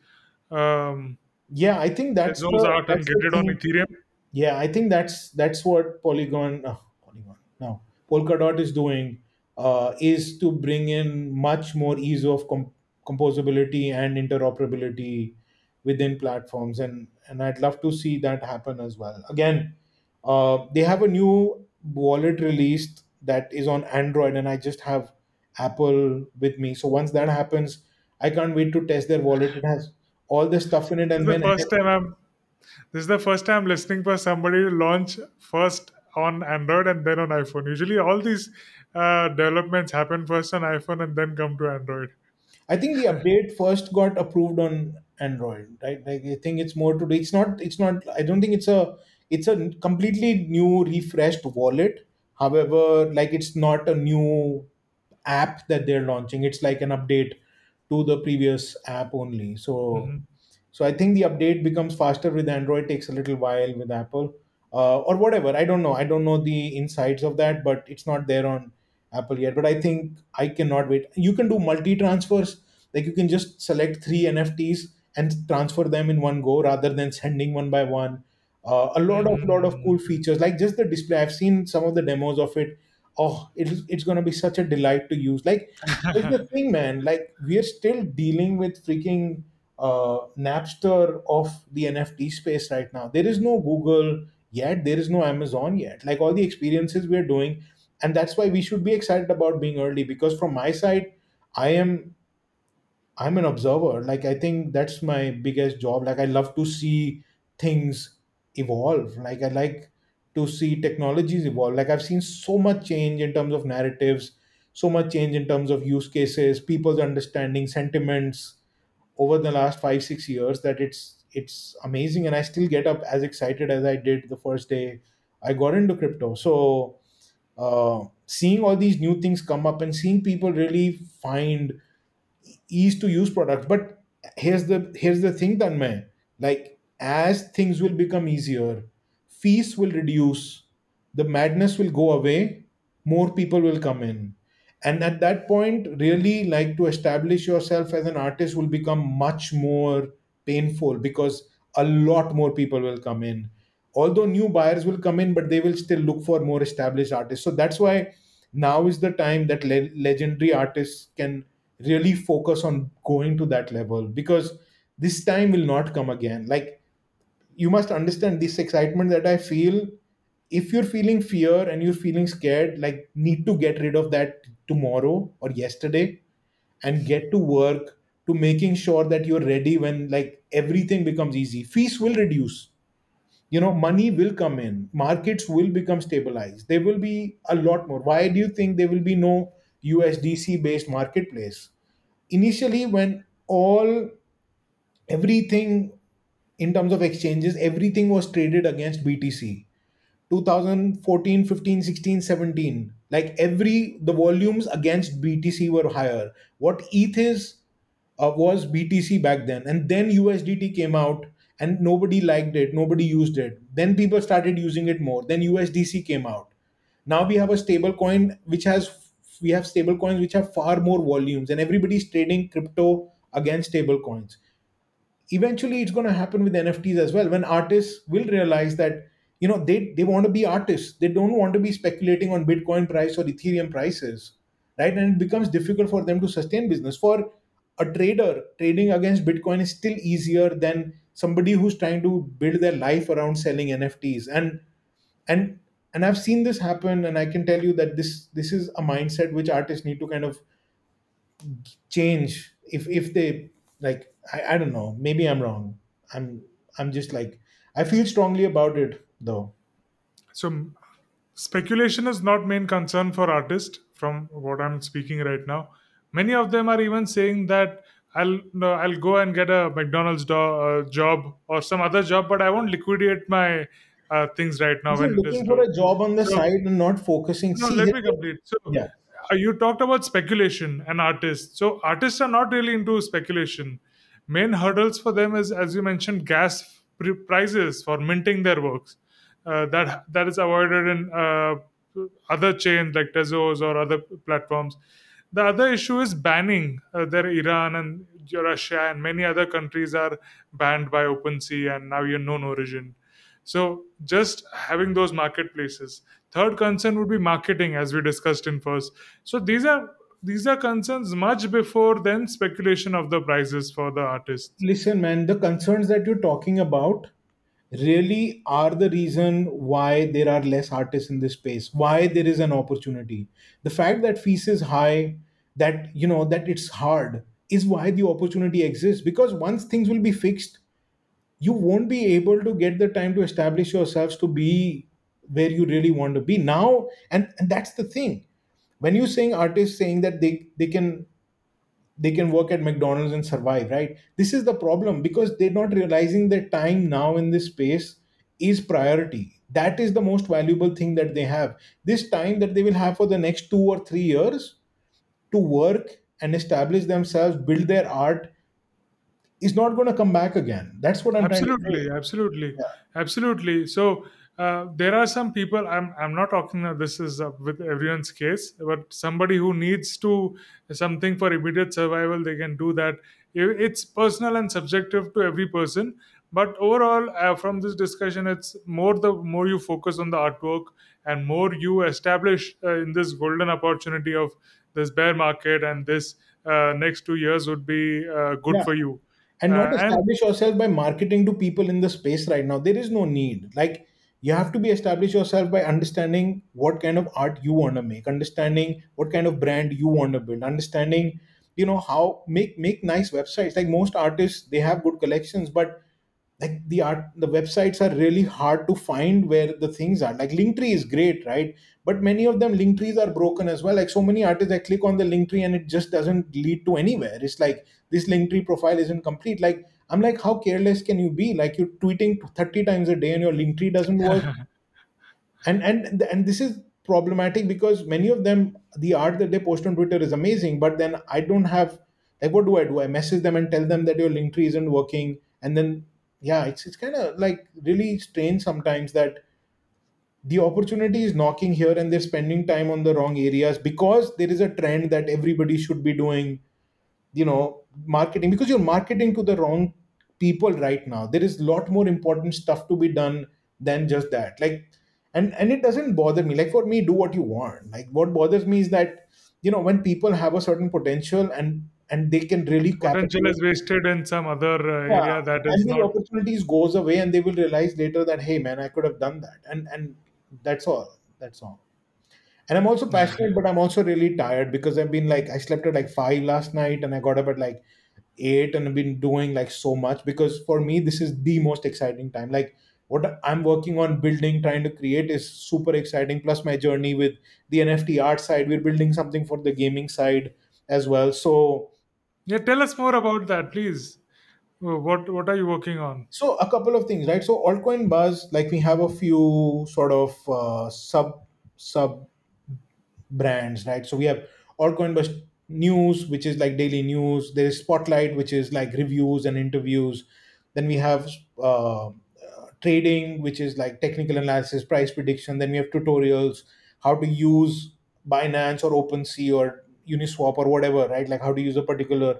Um, yeah, I think that's those art and get it on Ethereum. Yeah, I think that's that's what Polygon, uh, Polygon now Polkadot is doing, uh, is to bring in much more ease of comp- composability and interoperability within platforms, and and I'd love to see that happen as well. Again, uh, they have a new wallet released that is on Android, and I just have Apple with me, so once that happens, I can't wait to test their wallet. It has all this stuff in it, and this is the first time I'm this is the first time listening for somebody to launch first on Android and then on iPhone. Usually all these uh, developments happen first on iPhone and then come to Android. I think the update first got approved on Android, right? Like I think it's more to do, it's not it's not I don't think it's a It's a completely new, refreshed wallet. However, like it's not a new app that they're launching. It's like an update to the previous app only. So, mm-hmm. so I think the update becomes faster with Android, takes a little while with Apple uh, or whatever. I don't know. I don't know the insights of that, but it's not there on Apple yet. But I think I cannot wait. You can do multi-transfers. Like you can just select three N F Ts and transfer them in one go rather than sending one by one. Uh, a lot of lot of cool features, like just the display. I've seen some of the demos of it. Oh, it's it's gonna be such a delight to use. Like, that's the thing, man. Like, we're still dealing with freaking uh, Napster of the N F T space right now. There is no Google yet. There is no Amazon yet. Like, all the experiences we're doing, and that's why we should be excited about being early. Because from my side, I am, I'm an observer. Like, I think that's my biggest job. Like, I love to see things evolve. Like, I like to see technologies evolve. Like, I've seen so much change in terms of narratives, so much change in terms of use cases, people's understanding, sentiments over the last five, six years that it's it's amazing. And I still get up as excited as I did the first day I got into crypto. So uh, seeing all these new things come up and seeing people really find ease to use products. But here's the here's the thing, Tanmay. Like, as things will become easier, fees will reduce, the madness will go away, more people will come in. And at that point, really, like, to establish yourself as an artist will become much more painful because a lot more people will come in. Although new buyers will come in, but they will still look for more established artists. So that's why now is the time that le- legendary artists can really focus on going to that level, because this time will not come again. Like, you must understand this excitement that I feel. If you're feeling fear and you're feeling scared, like, need to get rid of that tomorrow or yesterday and get to work to making sure that you're ready when, like, everything becomes easy. Fees will reduce. You know, money will come in. Markets will become stabilized. There will be a lot more. Why do you think there will be no U S D C based marketplace? Initially, when all everything in terms of exchanges, everything was traded against B T C. twenty fourteen, fifteen, sixteen, seventeen, like every, the volumes against B T C were higher. What E T H is uh, was B T C back then. And then U S D T came out and nobody liked it. Nobody used it. Then people started using it more. Then U S D C came out. Now we have a stable coin, which has, we have stable coins, which have far more volumes, and everybody's trading crypto against stable coins. Eventually, it's going to happen with N F Ts as well, when artists will realize that, you know, they, they want to be artists. They don't want to be speculating on Bitcoin price or Ethereum prices, right? And it becomes difficult for them to sustain business. For a trader, trading against Bitcoin is still easier than somebody who's trying to build their life around selling N F Ts. And and and I've seen this happen, and I can tell you that this this is a mindset which artists need to kind of change if if they, like, I, I don't know. Maybe I'm wrong. I'm I'm just like, I feel strongly about it though. So speculation is not main concern for artists from what I'm speaking right now. Many of them are even saying that I'll no, I'll go and get a McDonald's do- uh, job or some other job, but I won't liquidate my uh, things right now. When looking it is for a job on the so, side and not focusing. No, See, let me complete. So, yeah. You talked about speculation and artists. So artists are not really into speculation. Main hurdles for them is, as you mentioned, gas pre- prices for minting their works. Uh, that that is avoided in uh, other chains like Tezos or other platforms. The other issue is banning. Uh, there, Iran and Russia and many other countries are banned by OpenSea and now your known origin. So just having those marketplaces. Third concern would be marketing, as we discussed in first. So these are These are concerns much before then speculation of the prices for the artists. Listen, man, the concerns that you're talking about really are the reason why there are less artists in this space, why there is an opportunity. The fact that fees is high, that, you know, that it's hard is why the opportunity exists. Because once things will be fixed, you won't be able to get the time to establish yourselves to be where you really want to be now. And, and that's the thing. When you're saying artists saying that they, they can they can work at McDonald's and survive, right? This is the problem, because they're not realizing that time now in this space is priority. That is the most valuable thing that they have. This time that they will have for the next two or three years to work and establish themselves, build their art, is not going to come back again. That's what I'm absolutely, trying to say. Absolutely, yeah. absolutely. So... Uh, there are some people, I'm I'm not talking that this is uh, with everyone's case, but somebody who needs to something for immediate survival, they can do that. It's personal and subjective to every person. But overall, uh, from this discussion, it's more the more you focus on the artwork and more you establish uh, in this golden opportunity of this bear market, and this uh, next two years would be uh, good yeah. for you. And not uh, establish and- yourself by marketing to people in the space right now. There is no need. Like, you have to be established yourself by understanding what kind of art you want to make, understanding what kind of brand you want to build, understanding, you know, how make, make nice websites. Like most artists, they have good collections, but like the art, the websites are really hard to find where the things are. Like Linktree is great, right? But many of them Linktrees are broken as well. Like so many artists, I click on the Linktree and it just doesn't lead to anywhere. It's like this Linktree profile isn't complete. Like I'm like, how careless can you be? Like you're tweeting thirty times a day and your Linktree doesn't work. and and and this is problematic because many of them, the art that they post on Twitter is amazing, but then I don't have, like, what do I do? I message them and tell them that your Linktree isn't working, and then yeah, it's it's kind of like really strange sometimes that the opportunity is knocking here and they're spending time on the wrong areas because there is a trend that everybody should be doing, you know, marketing, because you're marketing to the wrong people right now. There is a lot more important stuff to be done than just that. Like, and, and it doesn't bother me. Like for me, do what you want. Like what bothers me is that, you know, when people have a certain potential and, and they can really capitalize. Potential is wasted in some other uh, yeah. area that and is the not... opportunities goes away and they will realize later that, hey man, I could have done that. And, and that's all, that's all. And I'm also passionate, but I'm also really tired because I've been like, I slept at like five last night and I got up at like eight and I've been doing like so much because for me, this is the most exciting time. Like what I'm working on building, trying to create is super exciting. Plus my journey with the N F T art side, we're building something for the gaming side as well. So yeah, tell us more about that, please. What, what are you working on? So a couple of things, right? So Altcoin Buzz, like we have a few sort of uh, sub, sub, brands, right? So we have Altcoin Buzz News, which is like daily news. There is Spotlight, which is like reviews and interviews. Then we have uh, uh, trading, which is like technical analysis, price prediction. Then we have tutorials, how to use Binance or OpenSea or Uniswap or whatever, right? Like how to use a particular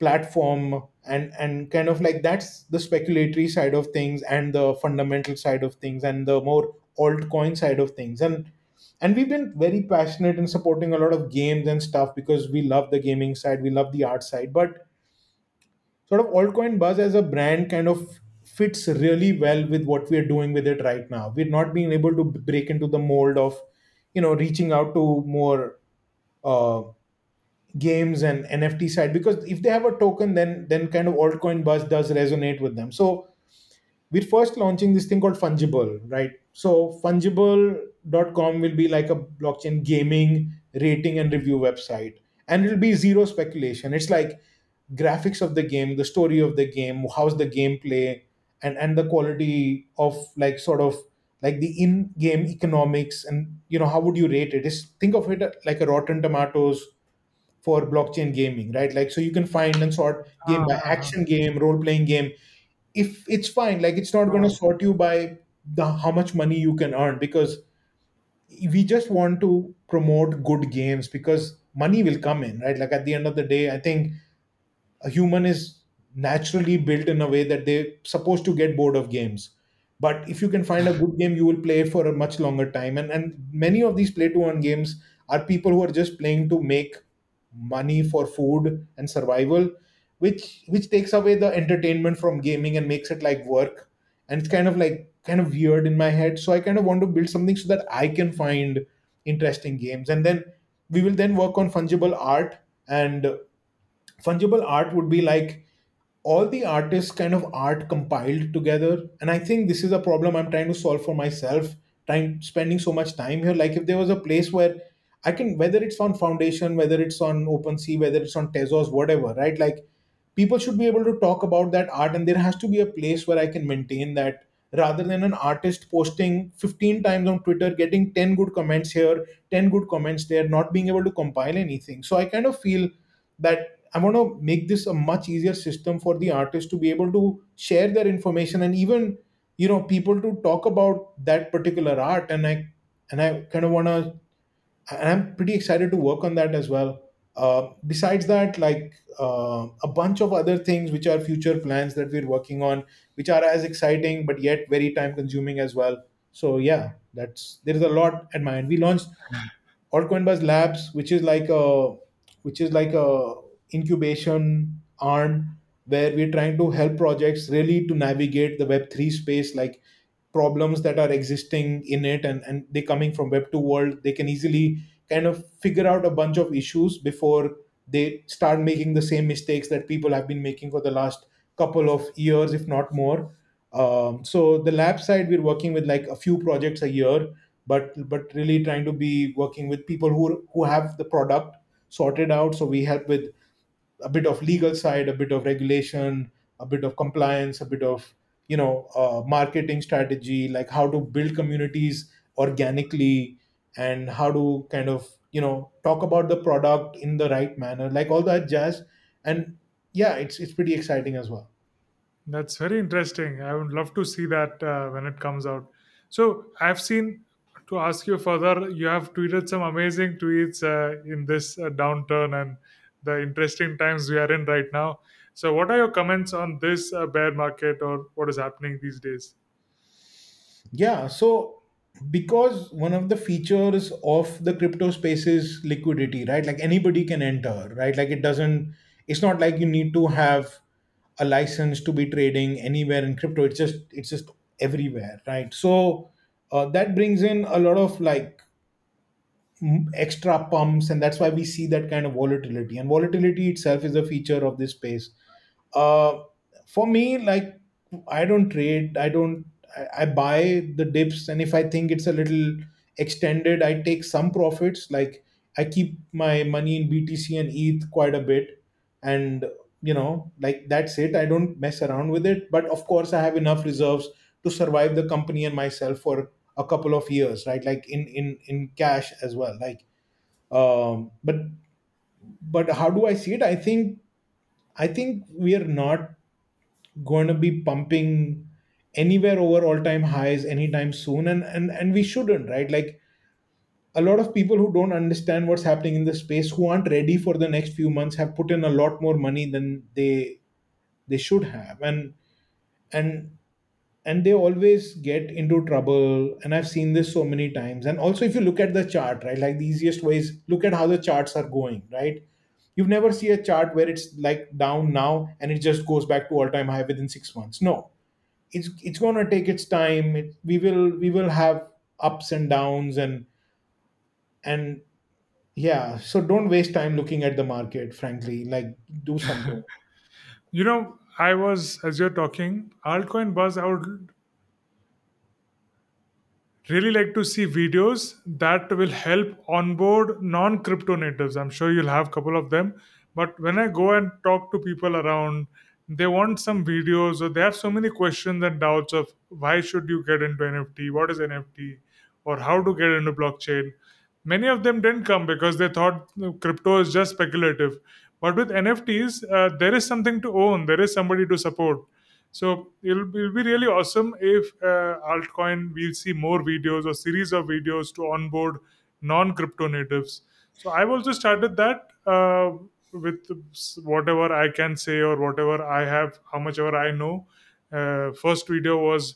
platform and, and kind of like that's the speculatory side of things and the fundamental side of things and the more altcoin side of things. And And we've been very passionate in supporting a lot of games and stuff because we love the gaming side, we love the art side. But sort of Altcoin Buzz as a brand kind of fits really well with what we're doing with it right now. We're not being able to break into the mold of, you know, reaching out to more uh, games and N F T side because if they have a token, then then kind of Altcoin Buzz does resonate with them. So we're first launching this thing called Fungible, right? So fungible dot com will be like a blockchain gaming rating and review website, and it'll be zero speculation. It's like graphics of the game, the story of the game, how's the gameplay, and and the quality of like sort of like the in-game economics, and you know how would you rate it? Is think of it like a Rotten Tomatoes for blockchain gaming, right? Like so you can find and sort game by action game, role-playing game. If it's fine, like it's not going to sort you by the how much money you can earn because we just want to promote good games because money will come in, right? Like at the end of the day, I think a human is naturally built in a way that they're supposed to get bored of games. But if you can find a good game, you will play it for a much longer time. And and many of these play-to-earn games are people who are just playing to make money for food and survival, which which takes away the entertainment from gaming and makes it like work. And it's kind of like kind of weird in my head. So I kind of want to build something so that I can find interesting games. And then we will then work on fungible art, and fungible art would be like all the artists kind of art compiled together. And I think this is a problem I'm trying to solve for myself, trying spending so much time here. Like if there was a place where I can, whether it's on Foundation, whether it's on OpenSea, whether it's on Tezos, whatever, right? Like people should be able to talk about that art, and there has to be a place where I can maintain that, rather than an artist posting fifteen times on Twitter, getting ten good comments here, ten good comments there, not being able to compile anything. So I kind of feel that I want to make this a much easier system for the artists to be able to share their information and even, you know, people to talk about that particular art. And I, and I kind of want to, and I'm pretty excited to work on that as well. Uh, besides that, like uh, a bunch of other things which are future plans that we're working on, which are as exciting but yet very time consuming as well. So yeah, that's there is a lot at my end. We launched Altcoin Buzz Labs, which is like a which is like a incubation arm where we're trying to help projects really to navigate the Web three space, like problems that are existing in it, and, and they coming from Web two world, they can easily kind of figure out a bunch of issues before they start making the same mistakes that people have been making for the last couple of years, if not more. Um, so the lab side, we're working with like a few projects a year, but but really trying to be working with people who who have the product sorted out. So we help with a bit of legal side, a bit of regulation, a bit of compliance, a bit of, you know, uh, marketing strategy, like how to build communities organically and how to kind of, you know, talk about the product in the right manner, like all that jazz. And yeah, it's it's pretty exciting as well. That's very interesting. I would love to see that uh, when it comes out. So I've seen, to ask you further, you have tweeted some amazing tweets uh, in this uh, downturn and the interesting times we are in right now. So what are your comments on this uh, bear market, or what is happening these days? Yeah, so because one of the features of the crypto space is liquidity, right? Like anybody can enter, right? Like it doesn't, it's not like you need to have a license to be trading anywhere in crypto. It's just, it's just everywhere, right? So uh, that brings in a lot of like extra pumps, and that's why we see that kind of volatility. And volatility itself is a feature of this space. Uh, for me, like I don't trade, I don't, I, I buy the dips, and if I think it's a little extended, I take some profits. Like I keep my money in B T C and E T H quite a bit, and you know, like that's it. I don't mess around with it. But of course, I have enough reserves to survive the company and myself for a couple of years, right? Like in in in cash as well. Like, um, but but how do I see it? I think I think we are not going to be pumping anywhere over all-time highs anytime soon, and and and we shouldn't, right? Like a lot of people who don't understand what's happening in the space, who aren't ready for the next few months, have put in a lot more money than they they should have, and and and they always get into trouble. And I've seen this so many times. And also, if you look at the chart, right, like the easiest way is look at how the charts are going, right? You've never see a chart where it's like down now and it just goes back to all-time high within six months. No, it's it's gonna take its time. It, we will we will have ups and downs and. And yeah, so don't waste time looking at the market, frankly, like do something. You know, I was, as you're talking, Altcoin Buzz, I would really like to see videos that will help onboard non-crypto natives. I'm sure you'll have a couple of them. But when I go and talk to people around, they want some videos, or they have so many questions and doubts of why should you get into N F T? What is N F T? Or how to get into blockchain? Many of them didn't come because they thought crypto is just speculative. But with N F Ts, uh, there is something to own. There is somebody to support. So it'll, it'll be really awesome if uh, Altcoin, we'll see more videos or series of videos to onboard non-crypto natives. So I've also started that uh, with whatever I can say or whatever I have, how much ever I know. Uh, first video was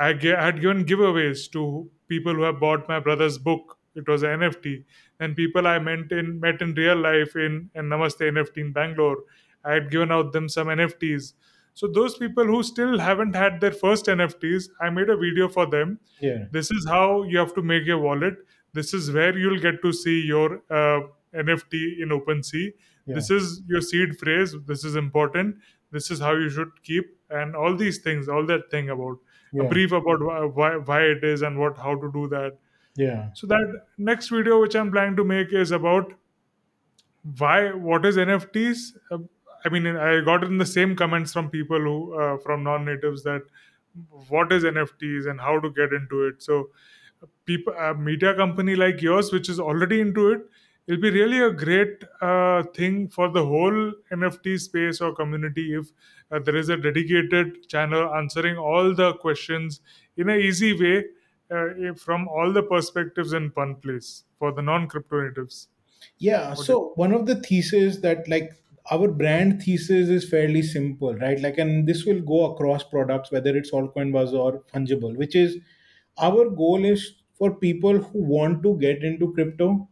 I, ge- I had given giveaways to people who have bought my brother's book. It was an N F T. And people I met in, met in real life in, in Namaste N F T in Bangalore, I had given out them some N F Ts. So those people who still haven't had their first N F Ts, I made a video for them. Yeah. This is how you have to make your wallet. This is where you'll get to see your uh, N F T in OpenSea. Yeah. This is your seed phrase. This is important. This is how you should keep. And all these things, all that thing about yeah. a brief about why, why, why it is and what how to do that. Yeah. So that next video, which I'm planning to make, is about why, what is N F Ts? Uh, I mean, I got in the same comments from people who, uh, from non-natives, that what is N F Ts and how to get into it. So people, a media company like yours, which is already into it, it'll be really a great uh, thing for the whole N F T space or community if uh, there is a dedicated channel answering all the questions in an easy way. Uh, from all the perspectives in one place for the non-crypto natives. Yeah. What So one of the theses that, like, our brand thesis is fairly simple, right? Like, and this will go across products, whether it's AltcoinBuzz or Fungible, which is our goal is for people who want to get into crypto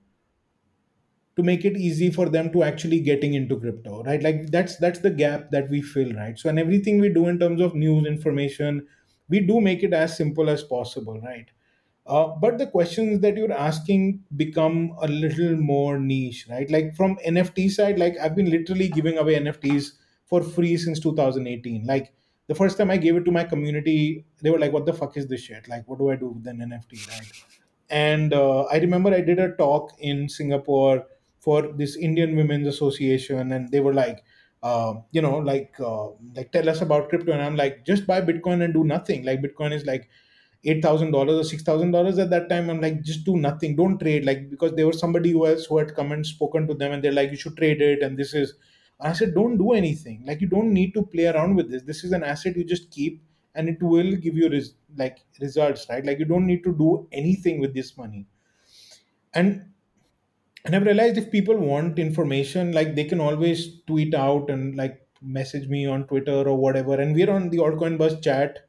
to make it easy for them to actually getting into crypto, right? Like that's that's the gap that we fill, right? So, and everything we do in terms of news, information, we do make it as simple as possible, right? Uh, but the questions that you're asking become a little more niche, right? Like from N F T side, like I've been literally giving away N F Ts for free since two thousand eighteen. Like the first time I gave it to my community, they were like, "What the fuck is this shit? Like, what do I do with an N F T?" Right? And uh, I remember I did a talk in Singapore for this Indian Women's Association, and they were like, uh, you know, like uh, like tell us about crypto, and I'm like, just buy Bitcoin and do nothing. Like Bitcoin is like eight thousand dollars or six thousand dollars at that time. I'm like, just do nothing, don't trade. Like, because there was somebody who else who had come and spoken to them, and they're like, you should trade it. And this is, I said, don't do anything. Like, you don't need to play around with this. This is an asset you just keep, and it will give you res- like results, right? Like, you don't need to do anything with this money. And and I've realized if people want information, like they can always tweet out and like message me on Twitter or whatever. And we're on the AltcoinBuzz chat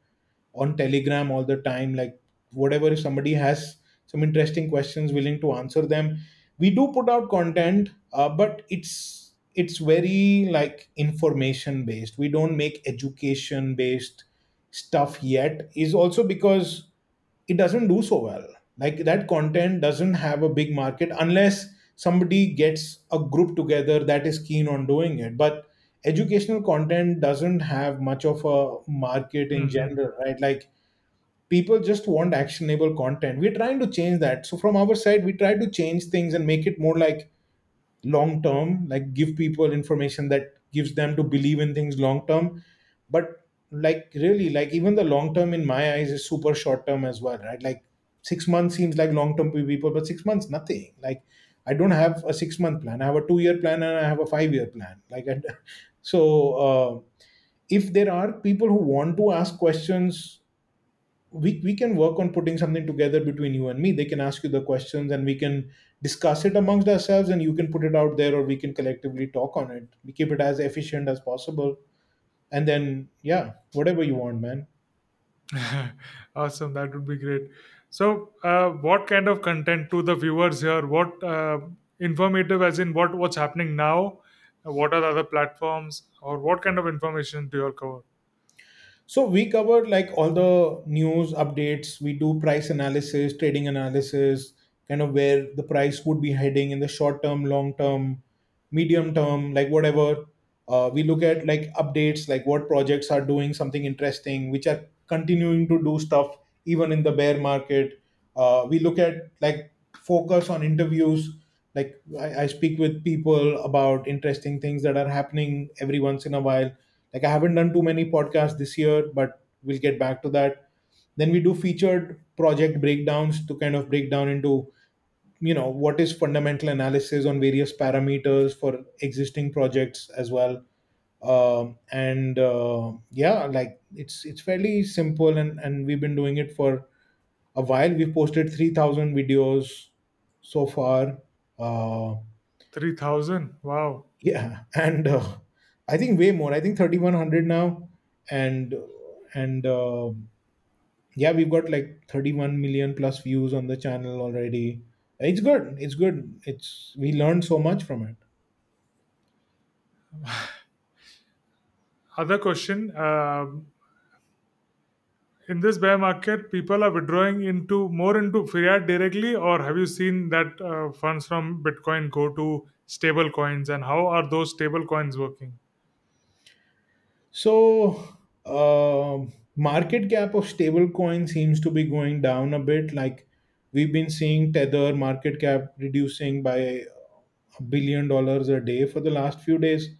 on Telegram all the time. Like whatever, if somebody has some interesting questions, willing to answer them. We do put out content, uh, but it's it's very like information based. We don't make education based stuff yet. Is also because it doesn't do so well. Like that content doesn't have a big market unless somebody gets a group together that is keen on doing it. But educational content doesn't have much of a market in Mhm. general, right? Like people just want actionable content. We're trying to change that. So from our side, we try to change things and make it more like long term, like give people information that gives them to believe in things long term. But like really, like even the long term in my eyes is super short term as well, right? Like six months seems like long term to people, but six months nothing. Like I don't have a six month plan. I have a two year plan and I have a five year plan. Like I, so, uh, if there are people who want to ask questions, we, we can work on putting something together between you and me. They can ask you the questions and we can discuss it amongst ourselves, and you can put it out there, or we can collectively talk on it. We keep it as efficient as possible. And then, yeah, whatever you want, man. Awesome, that would be great. So uh, what kind of content to the viewers here? What uh, informative, as in what what's happening now, what are the other platforms, or what kind of information do you all cover? So we cover like all the news updates. We do price analysis, trading analysis, kind of where the price would be heading in the short term, long term, medium term, like whatever. Uh, we look at like updates, like what projects are doing something interesting, which are continuing to do stuff even in the bear market. Uh, we look at like focus on interviews. Like I, I speak with people about interesting things that are happening every once in a while. Like I haven't done too many podcasts this year, but we'll get back to that. Then we do featured project breakdowns to kind of break down into, you know, what is fundamental analysis on various parameters for existing projects as well. Um, and uh, yeah, like it's it's fairly simple, and and we've been doing it for a while. We've posted three thousand videos so far. Uh, three thousand. Wow. Yeah, and uh, I think way more. I think thirty-one hundred now, and and uh, yeah, we've got like thirty-one million plus views on the channel already. It's good. It's good. It's we learned so much from it. Other question, um, in this bear market, people are withdrawing into more into fiat directly, or have you seen that uh, funds from Bitcoin go to stable coins, and how are those stable coins working? So, uh, market cap of stablecoin seems to be going down a bit. Like we've been seeing Tether market cap reducing by a billion dollars a day for the last few days.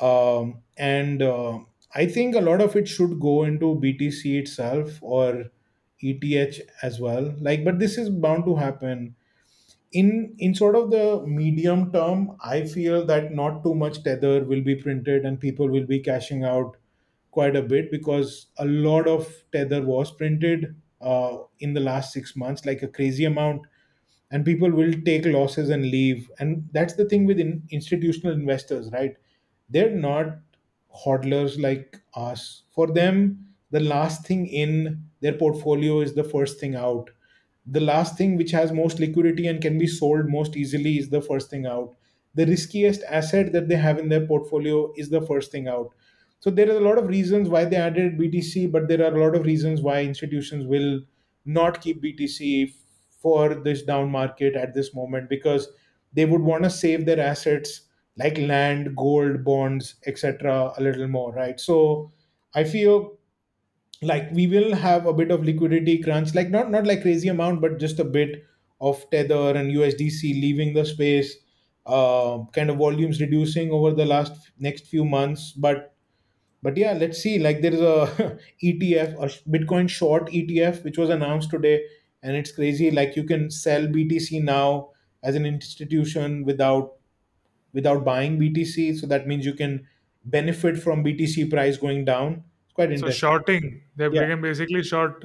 Um, and uh, I think a lot of it should go into B T C itself or E T H as well. Like, but this is bound to happen. in in sort of the medium term, I feel that not too much Tether will be printed and people will be cashing out quite a bit, because a lot of Tether was printed uh, in the last six months, like a crazy amount. and people will take losses and leave. And that's the thing with in, institutional investors, right? They're not hodlers like us. For them, the last thing in their portfolio is the first thing out. The last thing which has most liquidity and can be sold most easily is the first thing out. The riskiest asset that they have in their portfolio is the first thing out. So there is a lot of reasons why they added B T C, but there are a lot of reasons why institutions will not keep B T C for this down market at this moment, because they would want to save their assets like land, gold, bonds, et cetera a little more, right? So I feel like we will have a bit of liquidity crunch, like not, not like crazy amount, but just a bit of Tether and U S D C leaving the space, uh, kind of volumes reducing over the last next few months. But But yeah, let's see. Like there is a E T F, a Bitcoin short E T F, which was announced today, and it's crazy. Like you can sell B T C now as an institution without without buying B T C. So that means you can benefit from B T C price going down. It's quite interesting. So shorting, they yeah. can basically short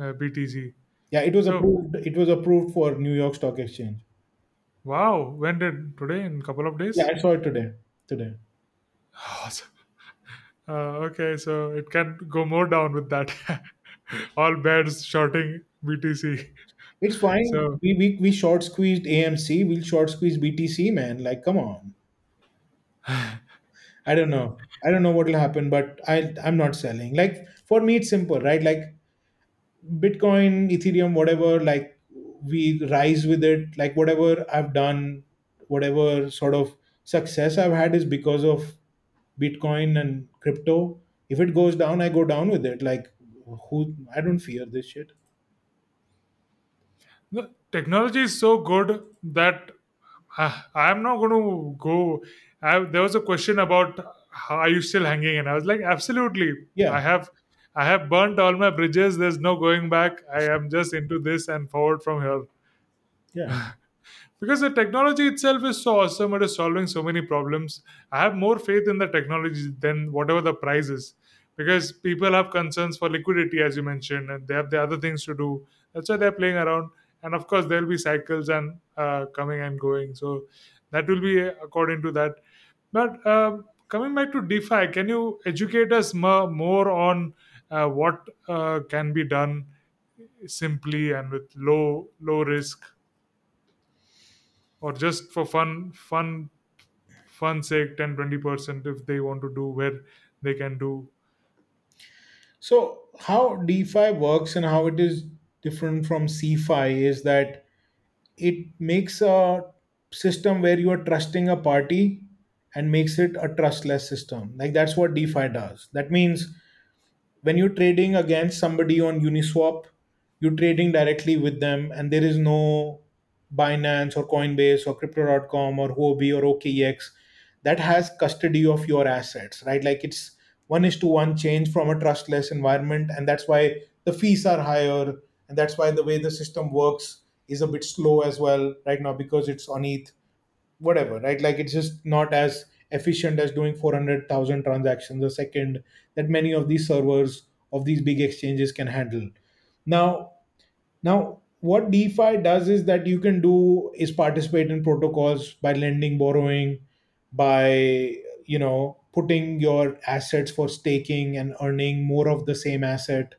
uh, B T C. Yeah, it was so, approved. It was approved for New York Stock Exchange. Wow, when did today? In a couple of days? Yeah, I saw it today. Today. Awesome. Uh, okay, so it can go more down with that. All bears shorting B T C. It's fine. So, we we we short squeezed A M C. We'll short squeeze B T C, man. Like, come on. I don't know. I don't know what will happen, but I I'm not selling. Like for me, it's simple, right? Like Bitcoin, Ethereum, whatever. Like we rise with it. Like whatever I've done, whatever sort of success I've had is because of Bitcoin and crypto. If it goes down, I go down with it. Like, who? I don't fear this shit. The technology is so good that I, I'm not going to go. I, there was a question about how, are you still hanging in? I was like, absolutely. Yeah. I have, I have burnt all my bridges. There's no going back. I am just into this and forward from here. Yeah. Because the technology itself is so awesome, it is solving so many problems. I have more faith in the technology than whatever the price is. Because people have concerns for liquidity, as you mentioned, and they have the other things to do. That's why they're playing around. And of course, there will be cycles and uh, coming and going. So that will be according to that. But uh, coming back to DeFi, can you educate us m- more on uh, what uh, can be done simply and with low low risk? Or just for fun, fun, fun sake, ten, twenty percent if they want to do, where they can do. So how DeFi works and how it is different from CeFi is that it makes a system where you are trusting a party and makes it a trustless system. Like that's what DeFi does. That means when you're trading against somebody on Uniswap, you're trading directly with them and there is no Binance or Coinbase or Crypto dot com or Huobi or O K E X that has custody of your assets, right? Like it's one is to one change from a trustless environment, and that's why the fees are higher, and that's why the way the system works is a bit slow as well right now because it's on E T H, whatever, right? Like it's just not as efficient as doing four hundred thousand transactions a second that many of these servers of these big exchanges can handle. Now, now. What DeFi does is that you can do is participate in protocols by lending, borrowing, by, you know, putting your assets for staking and earning more of the same asset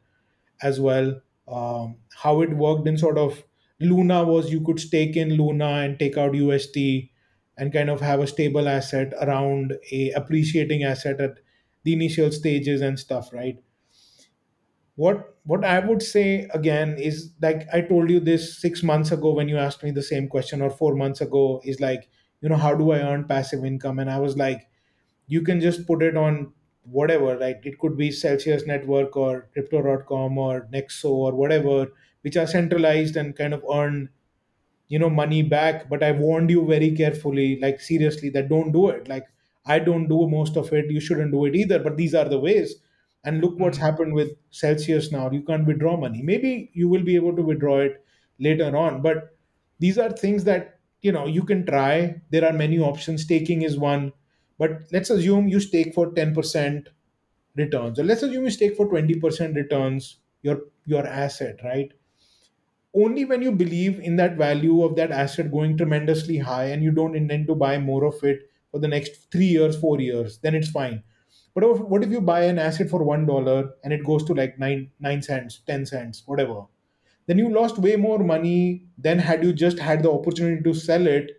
as well. Um, how it worked in sort of Luna was you could stake in Luna and take out U S T and kind of have a stable asset around a appreciating asset at the initial stages and stuff, right? What what I would say again is like I told you this six months ago when you asked me the same question or four months ago is like, you know, how do I earn passive income? And I was like, you can just put it on whatever, right? It could be Celsius Network or Crypto dot com or Nexo or whatever, which are centralized and kind of earn, you know, money back. But I warned you very carefully, like seriously, that don't do it. Like I don't do most of it. You shouldn't do it either. But these are the ways. And look what's happened with Celsius now. You can't withdraw money. Maybe you will be able to withdraw it later on. But these are things that, you know, you can try. There are many options. Staking is one. But let's assume you stake for ten percent returns. Or let's assume you stake for twenty percent returns, your, your asset, right? only when you believe in that value of that asset going tremendously high and you don't intend to buy more of it for the next three years, four years, then it's fine. But if, what if you buy an asset for one dollar and it goes to like nine, nine cents, ten cents, whatever? Then you lost way more money than had you just had the opportunity to sell it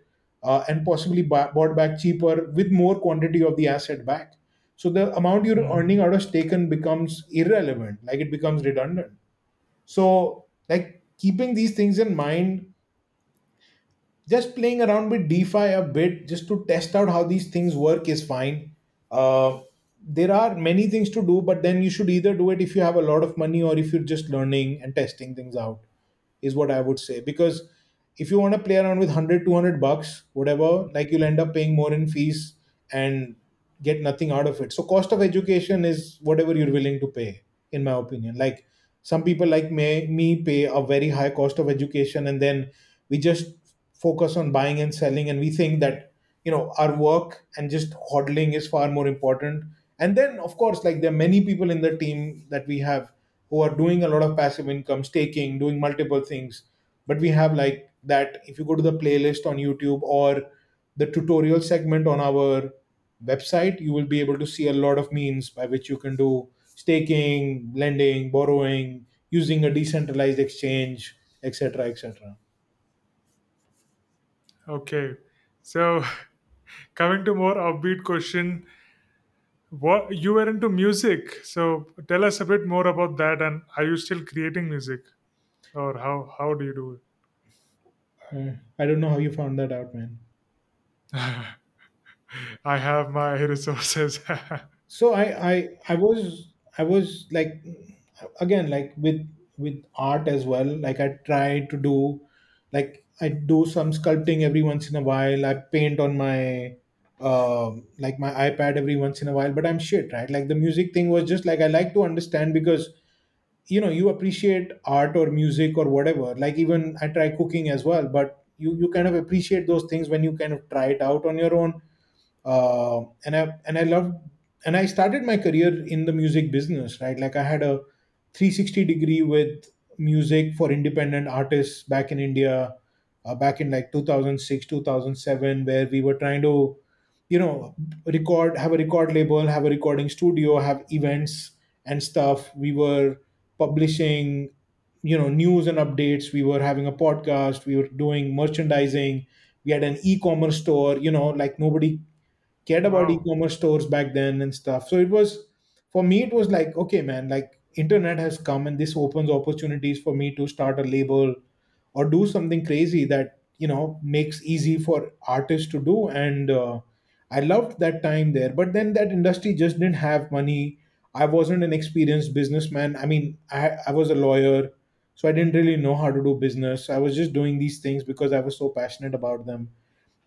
uh, and possibly buy, bought back cheaper with more quantity of the asset back. So the amount you're mm-hmm. earning out of Staken becomes irrelevant, like it becomes redundant. So like keeping these things in mind, just playing around with DeFi a bit just to test out how these things work is fine. Uh, there are many things to do, but then you should either do it if you have a lot of money or if you're just learning and testing things out is what I would say. Because if you want to play around with one hundred, two hundred bucks, whatever, like you'll end up paying more in fees and get nothing out of it. So cost of education is whatever you're willing to pay, in my opinion. Like some people like me, me pay a very high cost of education and then we just focus on buying and selling. And we think that, you know, our work and just hodling is far more important. And then, of course, like there are many people in the team that we have who are doing a lot of passive income, staking, doing multiple things. But we have like that, if you go to the playlist on YouTube or the tutorial segment on our website, you will be able to see a lot of means by which you can do staking, lending, borrowing, using a decentralized exchange, et cetera, et cetera. Okay. So coming to more upbeat question, what you were into music, so tell us a bit more about that, and are you still creating music, or how how do you do it? uh, I don't know how you found that out, man. I have my resources. So I, I I was I was like, again, like with with art as well, like I try to do like I do some sculpting every once in a while. I paint on my Uh, like my iPad every once in a while, but I'm shit, right? Like the music thing was just like, I like to understand because, you know, you appreciate art or music or whatever. Like even I try cooking as well, but you, you kind of appreciate those things when you kind of try it out on your own. Uh, and I, and I love, and I started my career in the music business, right? Like I had a three sixty degree with music for independent artists back in India, uh, back in like two thousand six, two thousand seven, where we were trying to, you know, record, have a record label, have a recording studio, have events and stuff. We were publishing, you know, news and updates. We were having a podcast. We were doing merchandising. We had an e-commerce store, you know, like nobody cared about wow. e-commerce stores back then and stuff. So it was, for me, it was like, okay, man, like internet has come and this opens opportunities for me to start a label or do something crazy that, you know, makes easy for artists to do. And, uh, I loved that time there, but then that industry just didn't have money. I wasn't an experienced businessman. I mean, I, I was a lawyer, so I didn't really know how to do business. I was just doing these things because I was so passionate about them.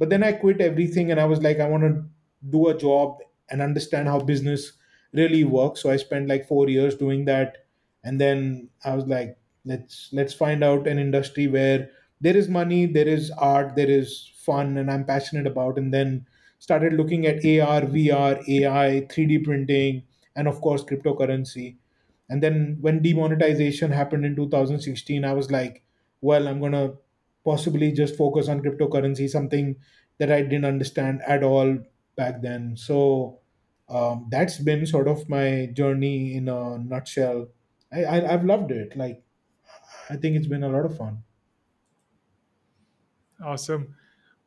But then I quit everything and I was like, I want to do a job and understand how business really works. So I spent like four years doing that. And then I was like, let's, let's find out an industry where there is money, there is art, there is fun, and I'm passionate about. And then started looking at A R, V R, A I, three D printing, and of course, cryptocurrency. And then when demonetization happened in two thousand sixteen, I was like, well, I'm going to possibly just focus on cryptocurrency, something that I didn't understand at all back then. So um, that's been sort of my journey in a nutshell. I, I, I've loved it. Like, I think it's been a lot of fun. Awesome.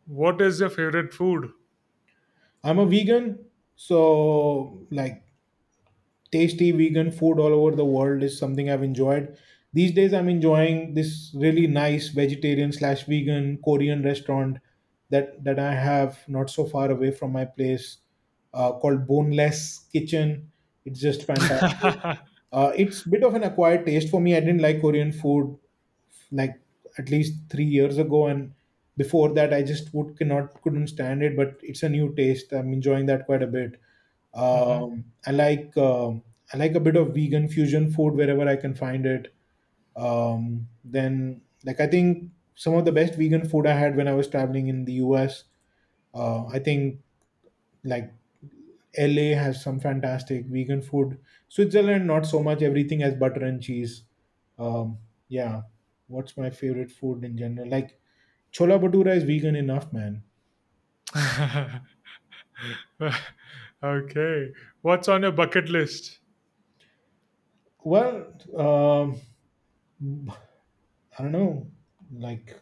What is your favorite food? I'm a vegan, so like tasty vegan food all over the world is something I've enjoyed. These days I'm enjoying this really nice vegetarian slash vegan Korean restaurant that, that I have not so far away from my place uh, called Boneless Kitchen. It's just fantastic. uh, it's a bit of an acquired taste for me. I didn't like Korean food like at least three years ago, and before that, I just would cannot couldn't stand it, but it's a new taste. I'm enjoying that quite a bit. Um, mm-hmm. I like uh, I like a bit of vegan fusion food wherever I can find it. Um, then, like I think some of the best vegan food I had when I was traveling in the U S. Uh, I think like L A has some fantastic vegan food. Switzerland, not so much. Everything has butter and cheese. Um, yeah, what's my favorite food in general? Like, Chola Bhatura is vegan enough, man. Okay. What's on your bucket list? Well, um, I don't know. Like,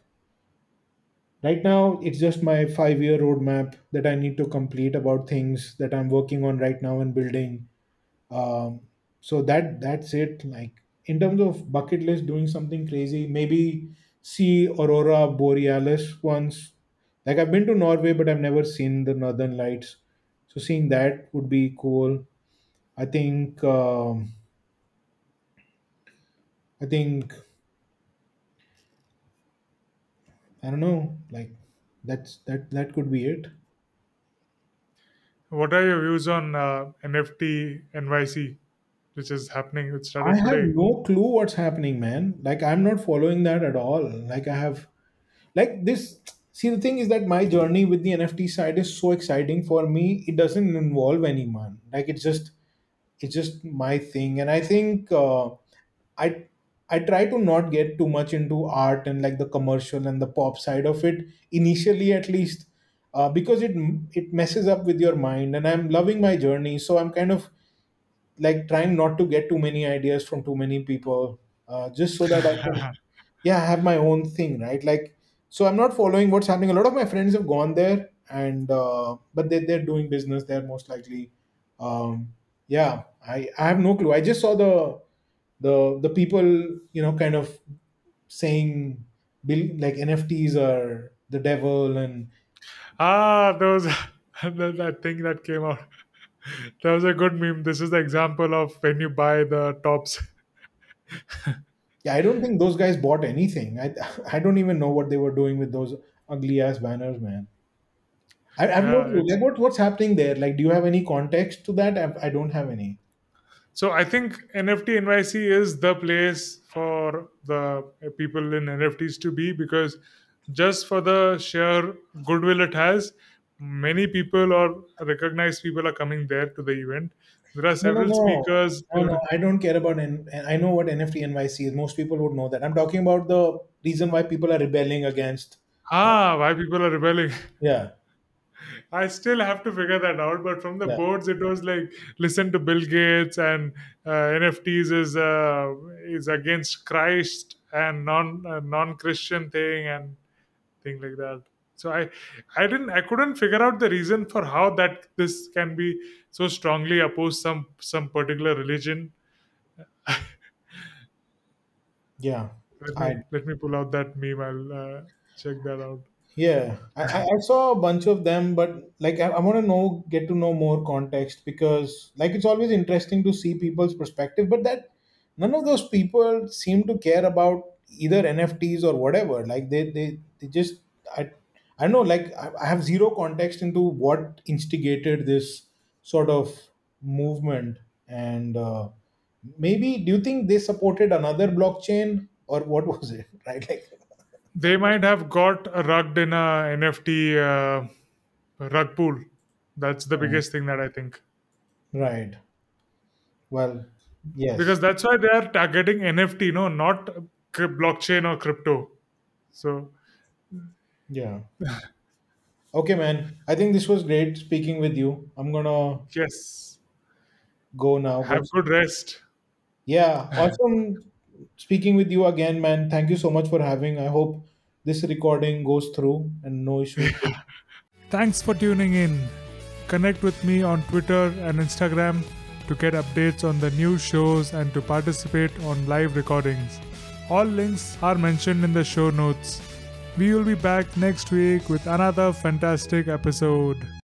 right now, it's just my five-year roadmap that I need to complete about things that I'm working on right now and building. Um, so that that's it. Like, in terms of bucket list, doing something crazy, maybe see Aurora Borealis once. Like, I've been to Norway, but I've never seen the Northern Lights. So seeing that would be cool. I think. Um, I think. I don't know. Like, that's that. That could be it. What are your views on uh, N F T N Y C, which is happening, which I started have today? no clue what's happening, man. Like, I'm not following that at all. Like, I have, like this. See, the thing is that my journey with the N F T side is so exciting for me. It doesn't involve anyone. Like, it's just, it's just my thing. And I think uh, I, I try to not get too much into art and like the commercial and the pop side of it initially, at least, uh, because it it messes up with your mind. And I'm loving my journey, so I'm kind of like trying not to get too many ideas from too many people, uh, just so that I can, yeah, have my own thing, right? Like, so I'm not following what's happening. A lot of my friends have gone there, and uh, but they they're doing business there most likely. Um, yeah, I I have no clue. I just saw the the the people, you know, kind of saying bil- like N F Ts are the devil, and Ah, there was that that thing that came out. There was a good meme. This is the example of when you buy the tops. yeah, I don't think those guys bought anything. I I don't even know what they were doing with those ugly ass banners, man. I, I've no Yeah, clue. Like, it's what what's happening there? Like, do you have any context to that? I, I don't have any. so I think N F T N Y C is the place for the people in N F Ts to be, because just for the sheer goodwill it has, many people or recognized people are coming there to the event. There are No, no, several no, speakers. no, There no. I don't care about. N- I know what N F T N Y C is. Most people would know that. I'm talking about the reason why people are rebelling against. Uh, ah, why people are rebelling. yeah, I still have to figure that out. But from the yeah, boards, it was like, listen to Bill Gates, and uh, N F Ts is uh, is against Christ and non uh, non Christian thing and thing like that. So I I didn't I couldn't figure out the reason for how that this can be so strongly opposed some some particular religion. yeah. Let me I let me pull out that meme. I'll uh, check that out. Yeah, I, I I saw a bunch of them, but like I, I want to know, get to know more context, because like it's always interesting to see people's perspective, but that none of those people seem to care about either N F Ts or whatever. Like they they they just I I don't know. Like I, I have zero context into what instigated this sort of movement, and uh, maybe do you think they supported another blockchain or what was it? Right, like. They might have got rugged in a N F T uh, rug pool. That's the uh, biggest thing that I think, Right. Well, yes. because that's why they are targeting N F T, no, not cryp- blockchain or crypto. So Yeah. Okay, man. I think this was great speaking with you. I'm gonna yes, go now. have But good rest. yeah, awesome speaking with you again, man. Thank you so much for having. I hope this recording goes through and no issues. Thanks for tuning in. Connect with me on Twitter and Instagram to get updates on the new shows and to participate on live recordings. All links are mentioned in the show notes. We will be back next week with another fantastic episode.